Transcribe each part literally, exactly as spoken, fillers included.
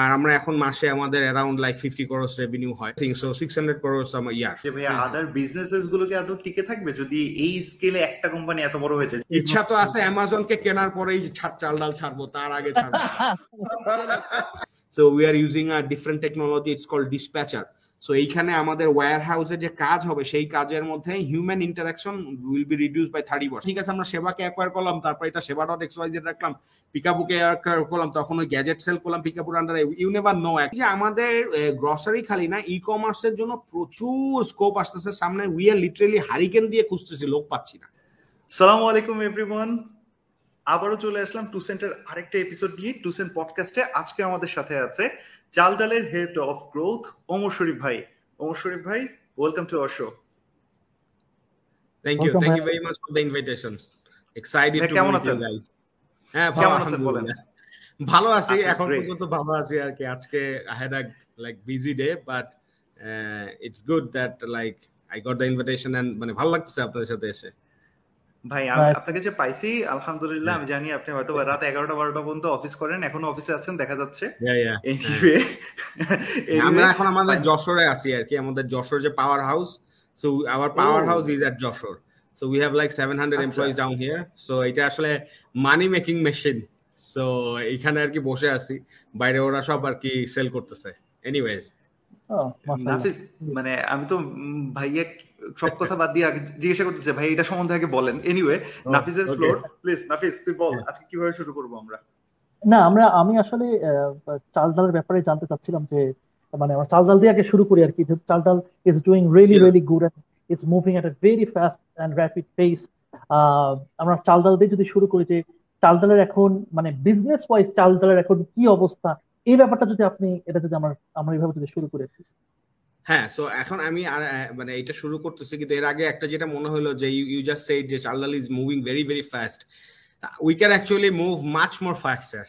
আর আমরা এখন মাসে আমাদের around like fifty crores revenue হয়, সো সিক্স হান্ড্রেড ক্রোর্স আমার ইয়ার। আদার বিজনেসেস গুলোকে আদৌ টিকে থাকবে যদি এই স্কেলে একটা কোম্পানি এত বড় হয়েছে? ইচ্ছা তো আছে অ্যামাজন কে কেনার পরেই চালডাল ছাড়বো, তার আগে ছাড়বো। So we are using a different technology, it's called dispatcher. So এইখানে আমাদের ওয়্যার হাউসে যে কাজ হবে সেই কাজের মধ্যে human interaction will be reduced by thirty percent. ঠিক আছে, আমরা সেবাকে অ্যাকোয়ার করলাম, তারপর এটা সেবা ডট এক্স ওয়াই জেড রাখলাম, পিকাপুকে অ্যাকোয়ার করলাম, তখন ওই গ্যাজেট সেল করলাম পিকাপুর আন্ডারে, ইউ নেভার নো। যে আমাদের গ্রসারি খালি না, ই কমার্সের জন্য প্রচুর স্কোপ আসতেছে সামনে। উই আর লিটারেলি হারিকেন দিয়ে খুঁজতেছি, লোক পাচ্ছি না। আসসালামু আলাইকুম এভরিওয়ান, আবারও চলে আসলাম টু সেন্টের আরেকটা এপিসোড নিয়ে, টু সেন্ট পডকাস্টে। আজকে আমাদের সাথে আছে চালডালের head of growth Omar Sharif ভাই। ওমর শরীফ ভাই, welcome to our show. Thank you, thank you very much for the invitation. Excited to meet you guys. হ্যাঁ, ভালো আছেন? বলেন। ভালো আছি, এখন পর্যন্ত ভালো আছি আর কি। আজকে I had a like busy day, but it's good that like I got the invitation and মানে ভালো লাগছে আপনাদের সাথে এসে। ভাই আপনার কাছে পাইছি, আলহামদুলিল্লাহ। আমি জানি আপনি হয়তো রাত এগারোটা বারোটা পর্যন্ত অফিস করেন, এখনো অফিসে আছেন দেখা যাচ্ছে। আমরা এখন আমাদের যশোরে আছি আর কি, আমাদের যশোর যে power house, so our power house is at Jessore, so we have like seven hundred employees down here. So এটা আসলে মানি মেকিং মেশিন, সো এখানে আর কি বসে আছি, বাইরে ওরা সব আর কি সেল করতেছে। এনিওয়েজ মানে আমি তো ভাইয়া সব কথা বাদ দিয়ে জিজ্ঞাসা করতেছে ভাই এটা সম্বন্ধে আগে বলেন। এনিওয়ে নাফিসের ফ্লোর প্লিজ। নাফিস তুই বল, আজকে কিভাবে শুরু করব আমরা? না আমরা আমি আসলে চালডালের ব্যাপারে জানতে চাচ্ছিলাম, যে মানে আমরা চালডাল দিয়ে আগে শুরু করি আর কি। Chaldal is doing really really good and it's moving at a very fast and rapid pace. আমরা চালডাল দিয়ে যদি শুরু করি, যে চালডালের এখন মানে বিজনেস ওয়াইজ চালডালের এখন কি অবস্থা, এই ব্যাপারটা যদি আপনি এটা যদি আমার আমরা এইভাবে যদি শুরু করি। হ্যাঁ, সো এখন আমি মানে এটা শুরু করতেছি, কিন্তু এর আগে একটা যেটা মনে হলো যে ইউ জাস্ট সেড যে Chaldal is moving very very fast, we can actually move much more faster.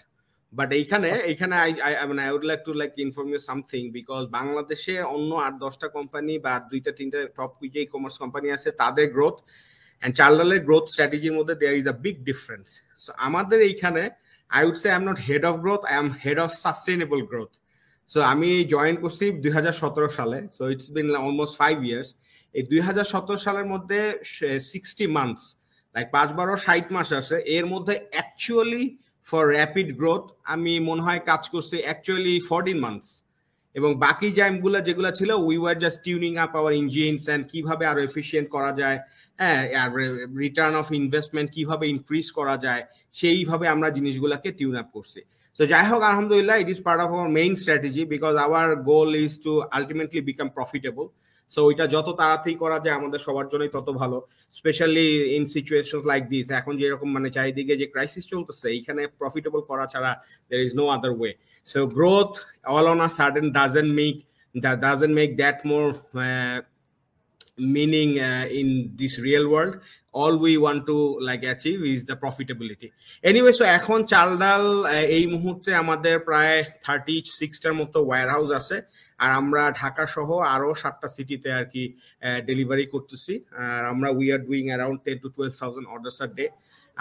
But এইখানে এইখানে আই মানে I would like to like inform you something, because বাংলাদেশে অন্য আট দশটা কোম্পানি বা দুইটা তিনটা টপ যে ই কমার্স কোম্পানি আছে তাদের গ্রোথ অ্যান্ড চালডালের গ্রোথ স্ট্র্যাটেজির মধ্যে there is a big difference. So আমাদের এইখানে I would say I am not head of growth, I am head of sustainable growth. So আমি জয়েন করছি দুই হাজার সতেরো সালে, so it's been almost five years. এই দুই হাজার সতেরো সালের মধ্যে সিক্সটি মান্থস লাইক পাঁচ বারো ষাট মাস আসে, এর মধ্যে অ্যাকচুয়ালি ফর র্যাপিড গ্রোথ আমি মনে হয় কাজ করছি অ্যাকচুয়ালি ফোরটিন মান্থস, এবং বাকি জায়গাগুলো যেগুলো ছিল we were just tuning up our engines and কিভাবে আরো এফিসিয়েন্ট করা যায়, হ্যাঁ আর রিটার্ন অফ ইনভেস্টমেন্ট কিভাবে ইনক্রিজ করা যায়, সেইভাবে আমরা জিনিসগুলোকে টিউন আপ করছি। So, jai hok, alhamdulillah, it is part of our main strategy because our goal is to ultimately become profitable. So, ita joto taratari kora jay amader shobar jonno toto bhalo, especially in situations like this. Ekhon je rokom mane charidikke je crisis cholteche, ekhane profitable kora chhara there is no other way. So, growth all on a sudden doesn't make that doesn't make that more uh, meaning uh, in this real world. All we want to like achieve is the profitability. Anyway, so এখন চালডাল এই মুহূর্তে আমাদের প্রায় thirty সিক্সটার মতো warehouse আছে, আর আমরা ঢাকা সহ আরো সাতটা সিটিতে আর কি ডেলিভারি করতেছি। আর আমরা we are doing around ten to twelve thousand orders a day.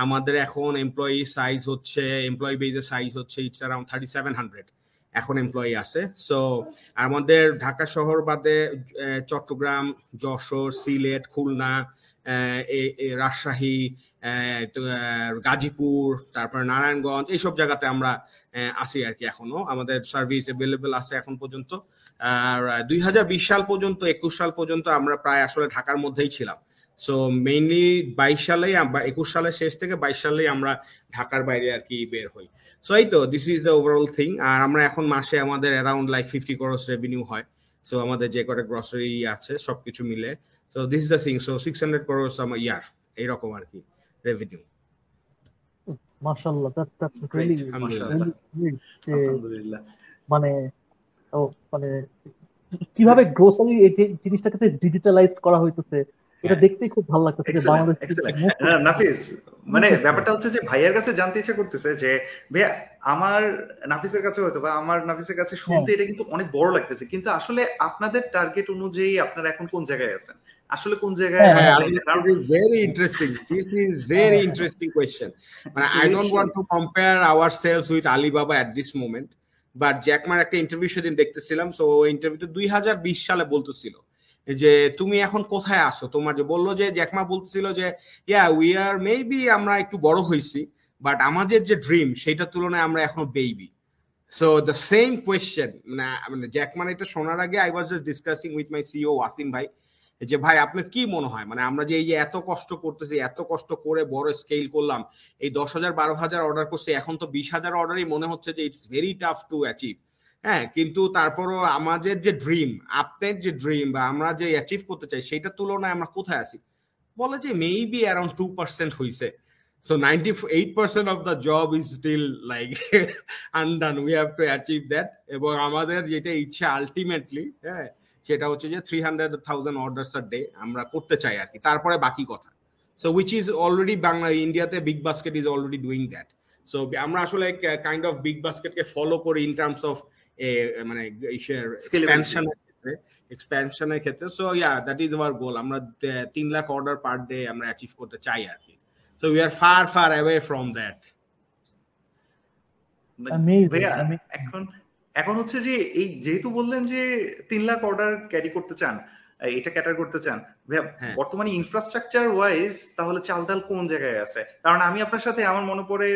আমাদের এখন এমপ্লয়ি সাইজ হচ্ছে এমপ্লয়ি বেজের সাইজ হচ্ছে it's around thirty seven hundred এখন এমপ্লয়ি আছে। সো আমাদের ঢাকা শহর বাদে চট্টগ্রাম, যশোর, সিলেট, খুলনা, রাজশাহী, গাজীপুর, তারপর নারায়ণগঞ্জ, এইসব জায়গাতে আমরা আসি আর কি। এখনো আমাদের সার্ভিস অ্যাভেলেবেল আছে এখন পর্যন্ত। আর দুই হাজার বিশ সাল পর্যন্ত একুশ সাল পর্যন্ত আমরা প্রায় আসলে ঢাকার মধ্যেই ছিলাম। সো মেইনলি বাইশ সালেই একুশ সালের শেষ থেকে বাইশ সালেই আমরা ঢাকার বাইরে আর কি বের হই। সো এই তো this is the overall thing. আর আমরা এখন মাসে আমাদের around like fifty crores revenue হয়। সো আমাদের যে কটা গ্রসারি আছে সবকিছু মিলে, so this is the thing. So six hundred crores আমার ইয়ার, এইরকম আর কি রেভিনিউ। মাশাআল্লাহ, দ্যাটস দ্যাটস রিয়েলি আলহামদুলিল্লাহ। মানে ও মানে কিভাবে গ্রসারি এই জিনিসটাকে ডিজিটালাইজ করা হইতেছে এটা দেখতে খুব ভালো লাগতেছে বাংলাদেশ। নাফিস মানে ব্যাপারটা হচ্ছে যে ভাইয়ার কাছে জানতে ইচ্ছা করতেছে যে ভাইয়া আমার নাফিসের কাছে হয়তো বা আমার নাফিসের কাছে শুনতে এটা কিন্তু অনেক বড় লাগতেছে, কিন্তু আসলে আপনাদের টার্গেট অনুযায়ী আপনারা এখন কোন জায়গায় আছেন, আসলে কোন জায়গায়? Very interesting, this is very interesting question. মানে I don't want to compare ourselves with Alibaba at this moment, but জ্যাকমার একটা ইন্টারভিউ সেদিন দেখতেছিলাম, সো ইন্টারভিউতে দুই হাজার বিশ সালে বলতেছিল যে তুমি এখন কোথায় আসো, তোমার যে বললো যে জ্যাকমা বলতেছিল যে ইয়া উই আর মেবি আমরা একটু বড় হয়েছি বাট আমাদের যে ড্রিম সেইটার তুলনায় আমরা এখনো baby. So the same question মানে জ্যাকমান এটা শোনার আগে I was just discussing with my CEO Wasim ভাই যে ভাই আপনার কি মনে হয় মানে আমরা যে এই যে এত কষ্ট করতেছি, এত কষ্ট করে বড় স্কেল করলাম, এই দশ হাজার বারো হাজার অর্ডার করছি, এখন তো বিশ হাজার অর্ডারই মনে হচ্ছে যে it's very tough to achieve. হ্যাঁ, কিন্তু তারপরও আমাদের যে ড্রিম, আপনার যে ড্রিম বা আমরা যে অ্যাচিভ করতে চাই সেইটার তুলনায় আমরা কোথায় আছি? বলে যে মেবি অ্যারাউন্ড টু পার্সেন্ট হয়েছে। So ninety-eight percent of the job is still like undone. We have to achieve that. এবং আমাদের যেটা ইচ্ছা আলটিমেটলি হ্যাঁ সেটা হচ্ছে যে three hundred thousand orders a day আমরা করতে চাই আর কি, তারপরে বাকি কথা। So which is already Bangla ইন্ডিয়াতে big basket is already doing that. So আমরা আসলে কাইন্ড অফ বিগ বাস্কেটকে ফলো করি ইন টার্মস অফ মানে এক্সপ্যানশনের ক্ষেত্রে। So yeah that is our goal, আমরা তিন লাখ অর্ডার পার ডে আমরা অ্যাচিভ করতে চাই আর কি। So we are far, far away from that. Amazing. এখন এখন হচ্ছে যে এই যেহেতু বললেন যে তিন লাখ অর্ডার ক্যারি করতে চান, এটা ক্যাটার করতে চান, বর্তমানে ইনফ্রাস্ট্রাকচার ওয়াইজ তাহলে চালদাল কোন জায়গায় আছে? কারণ আমি আপনার সাথে আমার মনে পড়ে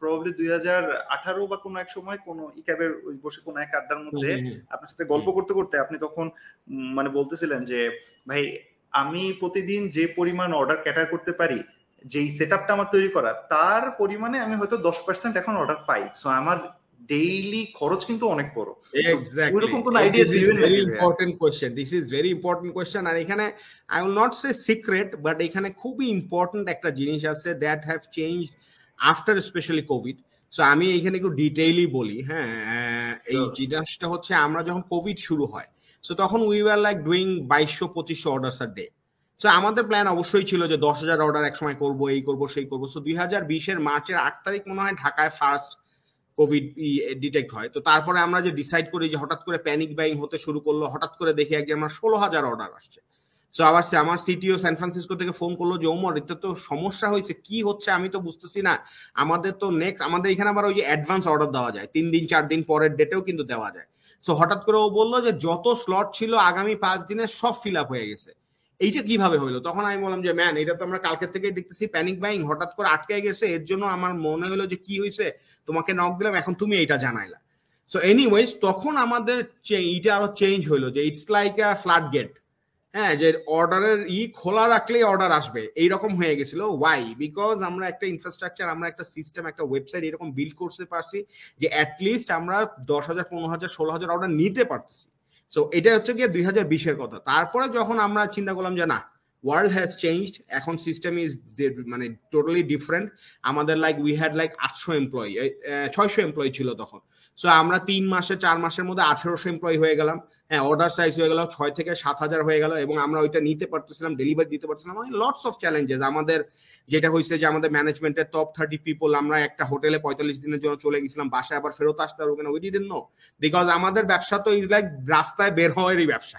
প্রবাবলি দুই হাজার আঠারো বা কোনো এক সময় কোনো ইকাবের ওই বসে কোনো এক আড্ডার মধ্যে আপনার সাথে গল্প করতে করতে আপনি তখন মানে বলতেছিলেন যে ভাই আমি প্রতিদিন যে পরিমাণ অর্ডার ক্যাটার করতে পারি, যেই সেট আপটা আমার তৈরি করা, তার পরিমাণে আমি হয়তো দশ পার্সেন্ট এখন অর্ডার পাই, সো আমার ডেইলি খরচ কিন্তু অনেক বড়। এরকম কোন আইডিয়া দিবেন? Very important question, this is very important question. আর এখানে I will not say secret, but এখানে খুবই ইম্পর্টেন্ট একটা জিনিস আছে that have changed after specially Covid. So আমি এখানে একটু ডিটেইলি বলি। হ্যাঁ, এই জিনিসটা হচ্ছে আমরা যখন কোভিড শুরু হয়, সো তখন উই ওয়ার লাইক ডুইং বাইশশো পঁচিশশো অর্ডার্স আ ডে। সো আমাদের প্ল্যান অবশ্যই ছিল যে দশ হাজার অর্ডার একসময় করবো, এই করবো, সেই করবো। সো দুই হাজার বিশের মার্চের আট তারিখ মনে হয় ঢাকায় ফার্স্ট কোভিড ডিটেক্ট হয়। তো তারপরে আমরা যে ডিসাইড করি যে হঠাৎ করে প্যানিক বাইং হতে শুরু করলো, হঠাৎ করে দেখি একদিন আমার ষোলো হাজার অর্ডার আসছে। সো আবার আমার সিটিও স্যান ফ্রান্সিসকো থেকে ফোন করলো যে ওমর এটা তো সমস্যা হয়েছে, কি হচ্ছে আমি তো বুঝতেছি না। আমাদের তো নেক্সট আমাদের এখানে আবার ওই যে অ্যাডভান্স অর্ডার দেওয়া যায়, তিন দিন চার দিন পরের ডেটেও কিন্তু দেওয়া যায়। সো হঠাৎ করে ও বললো যে যত স্লট ছিল আগামী পাঁচ দিনে সব ফিল আপ হয়ে গেছে। এইটা কিভাবে হলো? তখন আমি বললাম যে ম্যান এটা তো আমরা কালকে থেকে দেখতেছি প্যানিক বাইং হঠাৎ করে আটকে গেছে, এর জন্য আমার মনে হলো যে কি হয়েছে, তোমাকে নক দিলাম, এখন তুমি এটা জানাইলা। সো এনিওয়েজ তখন আমাদের এইটা আরো চেঞ্জ হলো যে it's like a flat gate. হ্যাঁ, যে অর্ডারের ই খোলা রাখলেই অর্ডার আসবে, এইরকম হয়ে গেছিল। ওয়াই? বিকজ আমরা একটা ইনফ্রাস্ট্রাকচার, আমরা একটা সিস্টেম, একটা ওয়েবসাইট এরকম বিল্ড করতে পারছি যে অ্যাটলিস্ট আমরা দশ হাজার পনেরো হাজার ষোলো হাজার অর্ডার নিতে পারতেছি। সো এটা হচ্ছে গিয়ে দুই হাজার বিশের কথা। তারপরে যখন আমরা চিন্তা করলাম যে না, ওয়ার্ল্ড হ্যাজ চেঞ্জড, এখন সিস্টেম ইজ মানে টোটালি ডিফারেন্ট। আমাদের লাইক উই হ্যাড লাইক আটশো এমপ্লয়ি, ছয়শো এমপ্লয়ি ছিল তখন। সো আমরা তিন মাসে চার মাসের মধ্যে আঠেরোশো এমপ্লয়ি হয়ে গেলাম। হ্যাঁ, অর্ডার সাইজ হয়ে গেল ছয় থেকে সাত হাজার হয়ে গেল, এবং আমরা ওইটা নিতে পারতেছিলাম, ডেলিভারি দিতে পারতেছিলাম। লটস অফ চ্যালেঞ্জেস আমাদের যেটা হয়েছে যে আমাদের ম্যানেজমেন্টের টপ থার্টি পিপল আমরা একটা হোটেলে পঁয়তাল্লিশ দিনের জন্য চলে গেছিলাম, বাসায় আবার ফেরত আসতে পারবো কিনা উই ডিডন্ট নো, বিকজ আমাদের ব্যবসা তো ইজ লাইক রাস্তায় বের হওয়ারই ব্যবসা,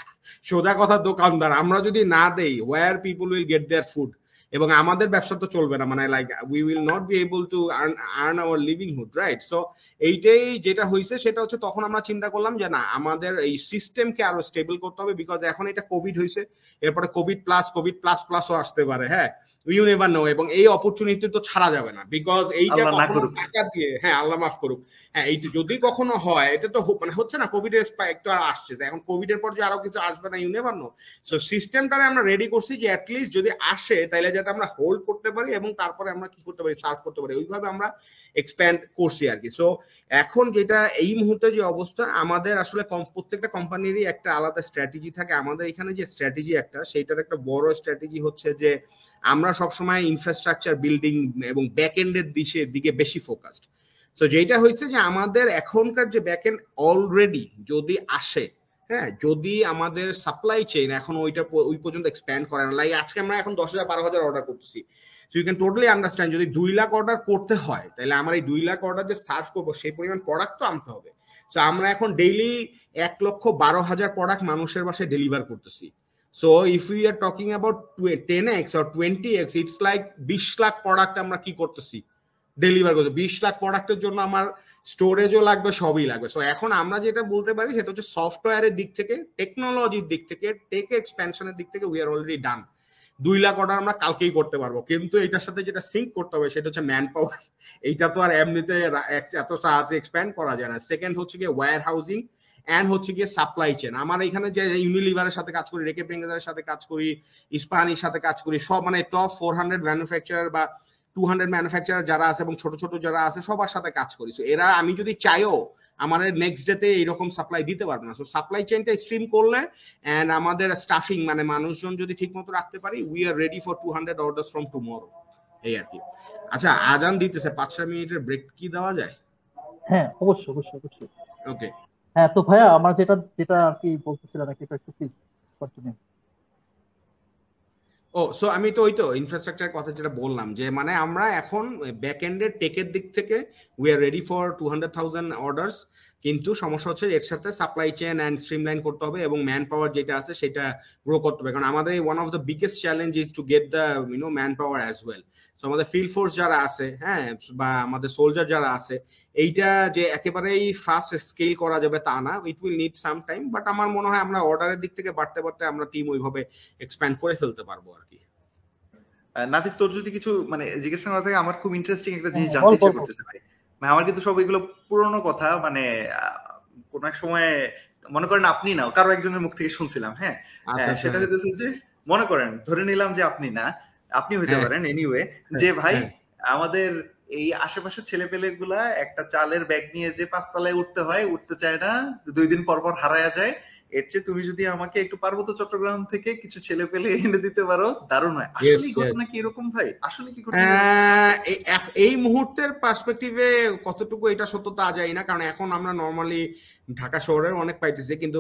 সোজা কথা দোকানদার। আমরা যদি না দেই where people will get their food, এবং আমাদের ব্যবসা তো চলবে না, মানে like we will not be able to earn earn our livelihood, right? So এইটাই যেটা হয়েছে সেটা হচ্ছে তখন আমরা চিন্তা করলাম যে না, আমাদের এই সিস্টেমকে আরো স্টেবল করতে হবে, বিকজ এখন এটা কোভিড হয়েছে, এরপরে কোভিড প্লাস কোভিড প্লাস প্লাসও আসতে পারে। হ্যাঁ, ইউ নেভার নো, এবং এই অপরচুনিটি তো ছাড়া যাবে না, বিকজ এইটা কখনো টাকা দিয়ে, হ্যাঁ আল্লাহ মাফ করুক, হ্যাঁ এইটা যদি কখনো হয়, এটা তো মানে হচ্ছে না, কোভিড এর স্পাইক তো আর আসছে, এখন কোভিড এর পর যে আরো কিছু আসবে না, ইউ নেভার নো। সো সিস্টেমটারে আমরা রেডি করছি যে অ্যাটলিস্ট যদি আসে তাহলে যাতে আমরা হোল্ড করতে পারি, এবং তারপরে আমরা কি করতে পারি, সার্ভ করতে পারি, ওইভাবে আমরা এক্সপ্যান্ড করছি আর কি। সো এখন যেটা এই মুহূর্তে যে অবস্থা, আমাদের আসলে প্রত্যেকটা কোম্পানিরই একটা আলাদা স্ট্র্যাটেজি থাকে। আমাদের এখানে যে স্ট্র্যাটেজি একটা, সেইটার একটা বড় স্ট্র্যাটেজি হচ্ছে যে আমরা সবসময় ইনফ্রাস্ট্রাকচার বিল্ডিং এবং ব্যাকএন্ডের দিকে দিকে বেশি ফোকাসড। সো যেটা হয়েছে যে আমাদের এখনকার যে ব্যাকএন্ড অলরেডি যদি আসে, হ্যাঁ যদি আমাদের সাপ্লাই চেইন এখন ওইটা ওই পর্যন্ত এক্সপ্যান্ড করে না, লাইক আজকে আমরা এখন দশ হাজার বারো হাজার অর্ডার করতেছি, so you can totally understand যদি দুই লাখ অর্ডার করতে হয় তাহলে আমার এই দুই লাখ অর্ডার যে সার্ভ করবো সেই পরিমাণ প্রোডাক্ট তো আনতে হবে। সো আমরা এখন ডেইলি এক লক্ষ বারো হাজার প্রোডাক্ট মানুষের বাসায় ডেলিভার করতেছি। So if we are talking about ten x or twenty x, it's like twenty lakh product আমরা কি করতেছি ডেলিভার করছে। বিশ লাখ প্রোডাক্টের জন্য আমার স্টোরেজও লাগবে, সবই লাগবে। সো এখন আমরা যেটা বলতে পারি সেটা হচ্ছে সফটওয়্যারের দিক থেকে, টেকনোলজির দিক থেকে, টেক এক্সপ্যানশনের দিক থেকে উই আর অলরেডি ডান। দুই লাখ অর্ডার আমরা কালকেই করতে পারবো, কিন্তু এটার সাথে যেটা সিঙ্ক করতে হবে সেটা হচ্ছে ম্যান পাওয়ার। এইটা তো আর এমনিতে এত সাহায্যে এক্সপ্যান্ড করা যায় না। সেকেন্ড হচ্ছে গিয়ে ওয়্যার হাউজিং অ্যান্ড হচ্ছে গিয়ে সাপ্লাই চেন। আমার এখানে যে ইউনিলিভারের সাথে কাজ করি, রেকে পেঙ্গাজারের সাথে কাজ করি, ইস্পাহানির সাথে কাজ করি, সব মানে টপ ফোর হান্ড্রেড ম্যানুফ্যাকচারার বা টু হান্ড্রেড ম্যানুফ্যাকচারার যারা আছে এবং ছোট ছোট যারা আছে সবার সাথে কাজ করি। সো এরা আমি যদি চাইও আমার নেক্সট ডেতে এইরকম সাপ্লাই দিতে পারবে না। সো সাপ্লাই চেনটা স্ট্রিম করলে অ্যান্ড আমাদের স্টাফিং মানে মানুষজন যদি ঠিক মতো রাখতে পারি, we are ready for two hundred orders from tomorrow, এই আর কি। আচ্ছা আজান দিতেছে, পাঁচ ছয় মিনিটের ব্রেক কি দেওয়া যায়? হ্যাঁ অবশ্যই অবশ্যই অবশ্যই, ওকে। হ্যাঁ তো ভাইয়া আমার যেটা যেটা আর কি বলতেছিলাম এটা একটু প্লিজ কন্টিনিউ। ও সো আমি তো ওই তো ইনফ্রাস্ট্রাকচারের কথা যেটা বললাম, যে মানে আমরা এখন ব্যাকএন্ডের টেকের দিক থেকে we are ready for two hundred thousand orders, কিন্তু সমস্যা হচ্ছে এর সাথে সাপ্লাই চেন অ্যান্ড স্ট্রিমলাইন করতে হবে এবং ম্যান পাওয়ার যেটা আছে সেটা গ্রো করতে হবে। কারণ আমাদের one of the biggest challenge is to get the you know man power as well. So আমাদের ফিল্ড ফোর্স যারা আছে, হ্যাঁ, বা আমাদের সোলজার যারা আছে, এইটা যে একেবারেই ফাস্ট স্কেল করা যাবে তা না, it will need some time, but আমার মনে হয় আমরা অর্ডারের দিক থেকে বাড়তে বাড়তে আমরা টিম ওইভাবে এক্সপ্যান্ড করে ফেলতে পারবো আর কি। নাফিস তোর যদি কিছু মানে জিজ্ঞেস করা থাকে, আমার খুব ইন্টারেস্টিং একটা জিনিস জানতে ইচ্ছে করতেছে ভাই। আমার কিন্তু সব এগুলো পুরনো কথা, মানে কোন এক সময় মনে করেন আপনি না কারো একজনের মুখ থেকে শুনছিলাম। হ্যাঁ সেটা হইতেছে যে মনে করেন ধরে নিলাম যে আপনি না, আপনি হইতে পারেন এনিওয়ে, যে ভাই আমাদের এই আশেপাশের ছেলেপেলে গুলা একটা চালের ব্যাগ নিয়ে যে পাঁচতলায় উঠতে হয়, উঠতে চায় না, দুই দিন পর পর হারায়া যায়। এর চেয়ে তুমি যদি আমাকে একটু পার্বত্য চট্টগ্রাম থেকে কিছু ছেলে পেলে এনে দিতে পারো দারুণ হয়। আসলে ঘটনা কি এরকম ভাই? আসলে কি ঘটনা এই মুহূর্তের পার্সপেক্টিভে কতটুকু এটা সত্যতা যায় না, কারণ এখন আমরা নরমালি ঢাকা শহরের অনেক পাইতেছি, কিন্তু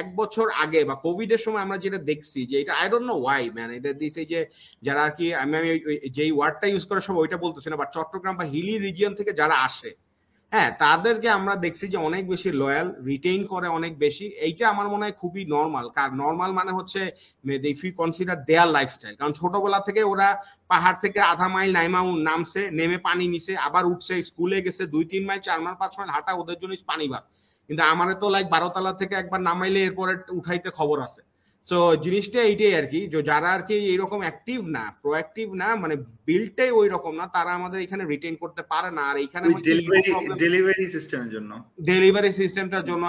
এক বছর আগে বা কোভিড এর সময় আমরা যেটা দেখছি যে এটা I don't know why man, এটা দিছে যে যারা আর কি আমি আমি যেই ওয়ার্ডটা ইউজ করে সব ওইটা বলতেছি না, বা চট্টগ্রাম বা হিলি রিজিয়ন থেকে যারা আসে, হ্যাঁ, তাদেরকে আমরা দেখছি যে অনেক বেশি লয়াল, রিটেইন করে অনেক বেশি। এইটা আমার মনে হয় খুবই নর্মাল। কার নর্মাল মানে হচ্ছে if you consider their lifestyle, কারণ ছোটবেলা থেকে ওরা পাহাড় থেকে আধা মাইল নাইমাউ নামছে, নেমে পানি নিছে, আবার উঠছে, স্কুলে গেছে, দুই তিন মাইল চার মাইল পাঁচ মাইল হাঁটা ওদের জন্য পানি ভাত। কিন্তু আমার তো লাইক বারোতলা থেকে একবার নামাইলে এরপরে উঠাইতে খবর আছে। সো জিনিসটা এইটাই আর কি, যারা আর কি এইরকম অ্যাক্টিভ না, প্রোঅ্যাক্টিভ না, মানে বিলটাই ওই রকম না, তারা আমাদের এখানে রিটেইন করতে পারে না। আর এইখানে ডেলিভারি সিস্টেমের জন্য ডেলিভারি সিস্টেমটার জন্য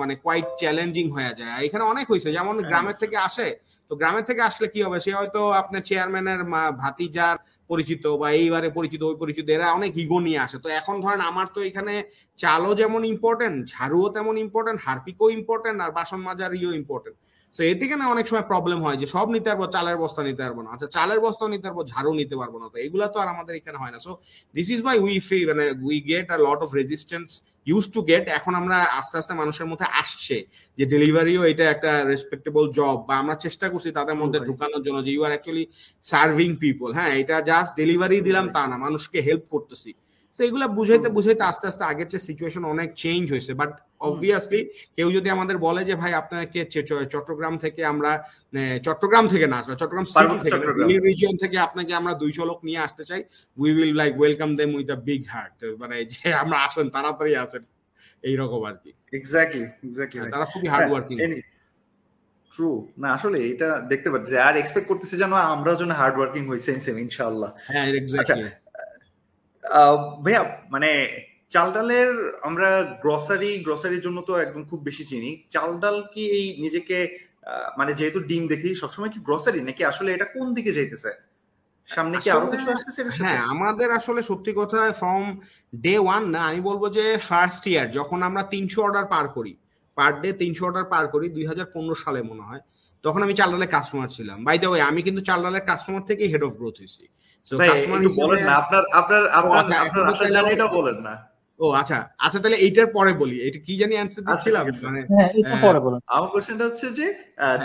মানে কোয়াইট চ্যালেঞ্জিং হয়ে যায়। আর এখানে অনেক হয়েছে, যেমন গ্রামের থেকে আসে, তো গ্রামের থেকে আসলে কি হবে, সে হয়তো আপনার চেয়ারম্যানের ভাতিজার পরিচিত বা এইবারে পরিচিত ওই পরিচিত, এরা অনেক ইগো নিয়ে আসে। তো এখন ধরেন আমার তো এখানে চালও যেমন ইম্পর্টেন্ট, ঝাড়ুও তেমন ইম্পর্টেন্ট, হারপিকও ইম্পর্টেন্ট, আর বাসন মাজার ইও ইম্পর্টেন্ট। সো এদিকে না অনেক সময় প্রবলেম হয় যে সব নিতে পারবো, চালের বস্তা নিতে পারবো না, আচ্ছা চালের বস্তা নিতে পারবো, ঝাড়ু নিতে পারবো না, তো এগুলা তো আর আমাদের এখানে হয় না। So this is why we feel মানে we get a lot of resistance use to get. এখন আমরা আস্তে আস্তে মানুষের মধ্যে আসছে যে ডেলিভারিও এটা একটা রেসপেক্টেবল জব, বা আমরা চেষ্টা করছি তাদের মধ্যে ঢুকানোর জন্য যে you are actually serving people. হ্যাঁ, এটা জাস্ট ডেলিভারি দিলাম তা না, মানুষকে হেল্প করতেছি। সো এগুলা বুঝাইতে বুঝাইতে আস্তে আস্তে আগের চেয়ে সিচুয়েশন অনেক চেঞ্জ হয়েছে। বাট অবভিয়াসলি কেউ যদি আমাদের বলে যে ভাই আপনাকে চট্টগ্রাম থেকে আমরা চট্টগ্রাম থেকে না আসলে চট্টগ্রাম সিটি থেকে হিলি রিজিয়ন থেকে আপনাকে আমরা দুইশো লোক নিয়ে আসতে চাই, we will like welcome them with a big heart, মানে যে আমরা আসেন তাড়াতাড়ি আসেন এইরকম আর কি। এক্স্যাক্টলি এক্স্যাক্টলি, তারা খুবই হার্ড ওয়ার্কিং। ট্রু না আসলে এটা দেখতে পাচ্ছি, আর এক্সপেক্ট করতেছি যেন আমরাও যেন হার্ড ওয়ার্কিং হই, সেম সেম ইনশাআল্লাহ। হ্যাঁ এক্স্যাক্টলি ভাইয়া, মানে চালডালের আমরা গ্রসারি গ্রসারির জন্য তো একদম খুব বেশি চিনি। চালডাল কি এই নিজেকে মানে যেহেতু ডিম দেখি সবসময় কি গ্রসারি নাকি আসলে এটা কোন দিকে যাইতেছে? সামনে কি আরো কিছু আসতেছে? হ্যাঁ আমাদের আসলে সত্যি কথা ফ্রম ডে ওয়ান না, আমি বলবো যে ফার্স্ট ইয়ার যখন আমরা তিনশো অর্ডার পার করি, পার ডে তিনশো অর্ডার পার করি দুই হাজার পনেরো সালে মনে হয়, তখন আমি চালডালের কাস্টমার ছিলাম। বাই দ্য ওয়ে আমি কিন্তু চালডালের কাস্টমার থেকে হেড অফ গ্রোথ হয়েছি। ও আচ্ছা আচ্ছা, তাহলে এইটার পরে বলি এটা কি জানি অ্যানসার দিছিলাম, মানে আমার কোশ্চেনটা হচ্ছে যে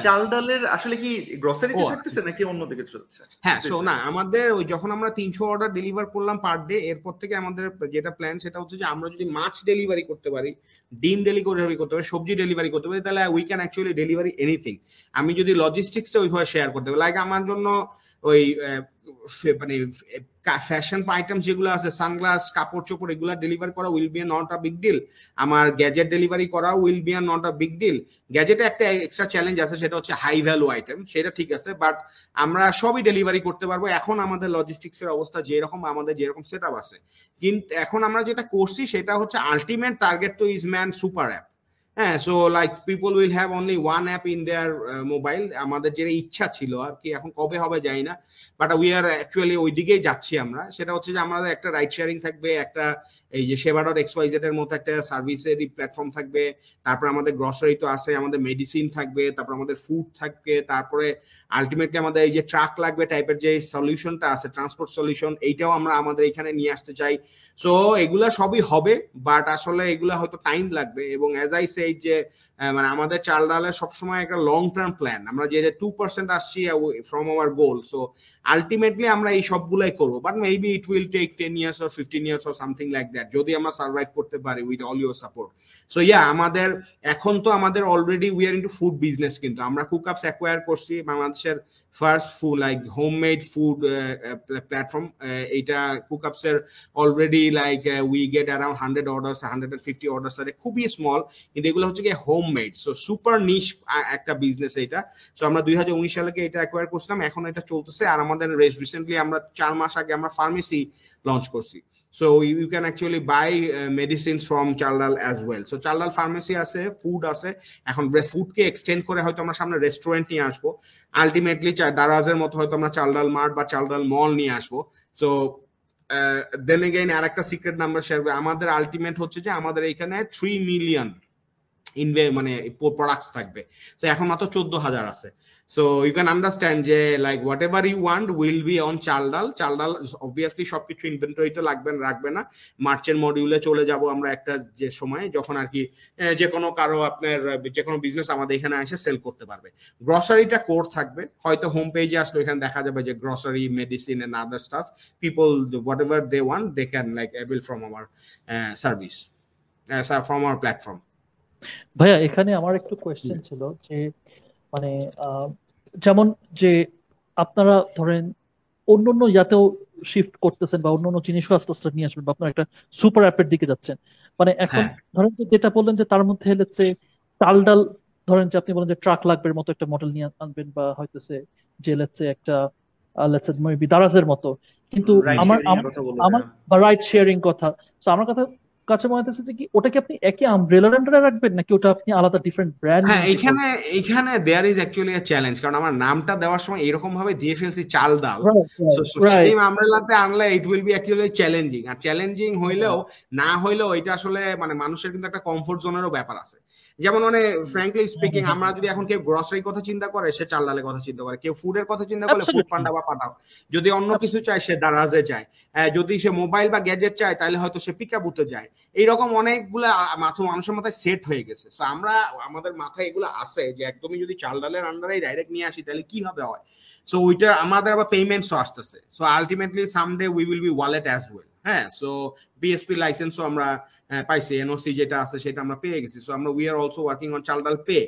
চালডালের আসলে কি গ্রসারি তে থাকতেছে নাকি অন্য দিকে চলছে? হ্যাঁ শো না, আমাদের ওই যখন আমরা তিনশো অর্ডার ডেলিভার করলাম পার ডে, এরপর থেকে আমাদের যেটা প্ল্যান সেটা হচ্ছে যে আমরা যদি মাছ ডেলিভারি করতে পারি, ডিম ডেলিভারি করতে পারি, সবজি ডেলিভারি করতে পারি, তাহলে we can actually delivery anything. আমি যদি লজিস্টিক্সটা ওইভাবে শেয়ার করতে পারি, লাইক আমার জন্য ওই মানে ফ্যাশন আইটেম যেগুলো আছে, সানগ্লাস, কাপড় চোপড়, এগুলো ডেলিভারি করা will be not a big deal. আমার গ্যাজেট ডেলিভারি করা will be not a big deal. গ্যাজেটে একটা এক্সট্রা চ্যালেঞ্জ আছে, সেটা হচ্ছে হাই ভ্যালু আইটেম, সেটা ঠিক আছে, বাট আমরা সবই ডেলিভারি করতে পারবো এখন আমাদের লজিস্টিক্সের অবস্থা যেরকম, আমাদের যেরকম সেট আপ আছে। কিন্তু এখন আমরা যেটা করছি সেটা হচ্ছে ultimate target to is man super app. হ্যাঁ, so like people will have only one app in their mobile. আমাদের যেটা ইচ্ছা ছিল আর কি, এখন কবে হবে জানি না, বাট উই আর অ্যাকচুয়ালি ওই দিকেই যাচ্ছি আমরা। সেটা হচ্ছে যে আমাদের একটা রাইড শেয়ারিং থাকবে, একটা এই যে সেবা ডট এক্স ওয়াই জেড এর মতো একটা সার্ভিসের প্ল্যাটফর্ম থাকবে, তারপরে আমাদের গ্রসারি তো আছে, আমাদের মেডিসিন থাকবে, তারপর আমাদের ফুড থাকবে, তারপরে আলটিমেটলি আমাদের এই যে ট্রাক লাগবে টাইপের যে সলিউশনটা আছে, ট্রান্সপোর্ট সলিউশন, এইটাও আমরা আমাদের এখানে নিয়ে আসতে চাই। সো এগুলা সবই হবে, বাট আসলে এগুলা হয়তো টাইম লাগবে। এবং অ্যাজ আই সে, যে মানে আমাদের চালডালে সবসময় একটা লং টার্ম প্ল্যান, আমরা যে টু পার্সেন্ট আসছি from our goal, so ultimately আমরা এই সবগুলাই করবো, but maybe it will take ten years or fifteen years or something like that, যদি আমরা সার্ভাইভ করতে পারি with all your support. So yeah, আমাদের এখন তো আমাদের already we are into food business, কিন্তু আমরা কুকআপস অ্যাকোয়ার করছি, বাংলাদেশের first food like homemade food platform এইটা কুকআপস এর। Already like we get অ্যারাউউন্ড hundred orders, hundred and fifty orders আর খুবই স্মল, কিন্তু এগুলো হচ্ছে কি হোমমেড, সো সুপার নিশ একটা বিজনেস এইটা। সো আমরা দুই হাজার উনিশ সালে এটা অ্যাকোয়ার করছিলাম, এখন এটা চলতেছে। আর আমাদের রিসেন্টলি আমরা চার মাস আগে আমরা ফার্মেসি লঞ্চ করছি। So you can actually buy uh, medicines from Chaldal as well. So Chaldal Pharmacy আছে, food আছে, এখন food কে extend করে হয়তো আমরা সামনে restaurant নিয়ে আসবো, ultimately Daraz এর মতো হয়তো আমরা Chaldal Mart বা Chaldal Mall নিয়ে আসবো। So uh, then again আর একটা secret number share করব, আমাদের ultimate হচ্ছে যে আমাদের এখানে three million ইনভে মানে প্রোডাক্টস থাকবে। সো এখন মাত্র চোদ্দ হাজার আছে। সো ইউ ক্যান আন্ডারস্ট্যান্ড যে like whatever you want will be on Chaldal. Chaldal obviously সবকিছু ইনভেন্টরি তো লাগবেন রাখবে না, মার্চের মডিউলে চলে যাব আমরা একটা যে সময়ে, যখন আর কি যে কোনো কারো আপনার যে কোনো বিজনেস আমাদের এখানে এসে সেল করতে পারবে। গ্রসারিটা কোর থাকবে, হয়তো হোম পেজে আসলে এখানে দেখা যাবে যে grocery, medicine and other stuff, people whatever they want they can like avail from our service, from our platform. ভাইয়া এখানে আমার একটু কোয়েশ্চেন ছিল যে মানে যেমন যে আপনারা ধরেন অন্যান্য ইয়াতেও শিফট করতেছেন বা অন্যান্য জিনিসও আস্তে আস্তে নিয়ে আসবেন বা আপনারা একটা সুপার অ্যাপের দিকে যাচ্ছেন, মানে এখন ধরেন যে যেটা বললেন যে তার মধ্যে হচ্ছে চালডাল, ধরেন যে আপনি বলেন যে ট্রাক লাগবে মতো একটা মডেল নিয়ে আনবেন বা হয়তো যে লেটসে একটা লেটসে মেবি দারাজের মতো, কিন্তু আমার আমার বা রাইড শেয়ারিং কথা। সো আমার কথা কাছে মনে হচ্ছে যে কি ওটাকে আপনি একে আমব্রেলার আন্ডারে রাখবেন নাকি ওটা আপনি আলাদা ডিফারেন্ট ব্র্যান্ড? হ্যাঁ, এখানে এখানে there is actually a challenge, কারণ আমার নামটা দেওয়ার সময় এরকম ভাবে দিয়ে ফেলছি চালডাল, সো সেম আমব্রেলাতে আনলে it will be actually challenging. আর চ্যালেঞ্জিং হইলেও না হইলেও এটা আসলে মানে মানুষের কিন্তু একটা কমফোর্ট জোনেরও ব্যাপার আছে। যেমন মানে ফ্র্যাঙ্কলি স্পিকিং, আমরা যদি এখন কেউ গ্রসারির কথা চিন্তা করে সে চালডালের কথা চিন্তা করে, কেউ ফুডের কথা চিন্তা করে ফুড পান্ডা বা পাঠাও, যদি অন্য কিছু চায় সে দারাজে যায়, যদি সে মোবাইল বা গ্যাজেট চায় তাহলে হয়তো সে পিকাবুতে যায়। এইরকম অনেকগুলা মাথা মানুষের মাথায় সেট হয়ে গেছে। সো আমরা আমাদের মাথায় এগুলো আসে যে একদমই যদি চালডালের আন্ডারে ডাইরেক্ট নিয়ে আসি তাহলে কি হবে হয়। সো ওইটা আমাদের আবার পেমেন্টসও আসতেছে। So ultimately someday we will be wallet as well. হ্যাঁ, সো বিএসপি লাইসেন্সও আমরা পাইছি, এনওসি যেটা আছে সেটা আমরা পেয়ে গেছি। সো আমরা we are also working on Chaldal pay.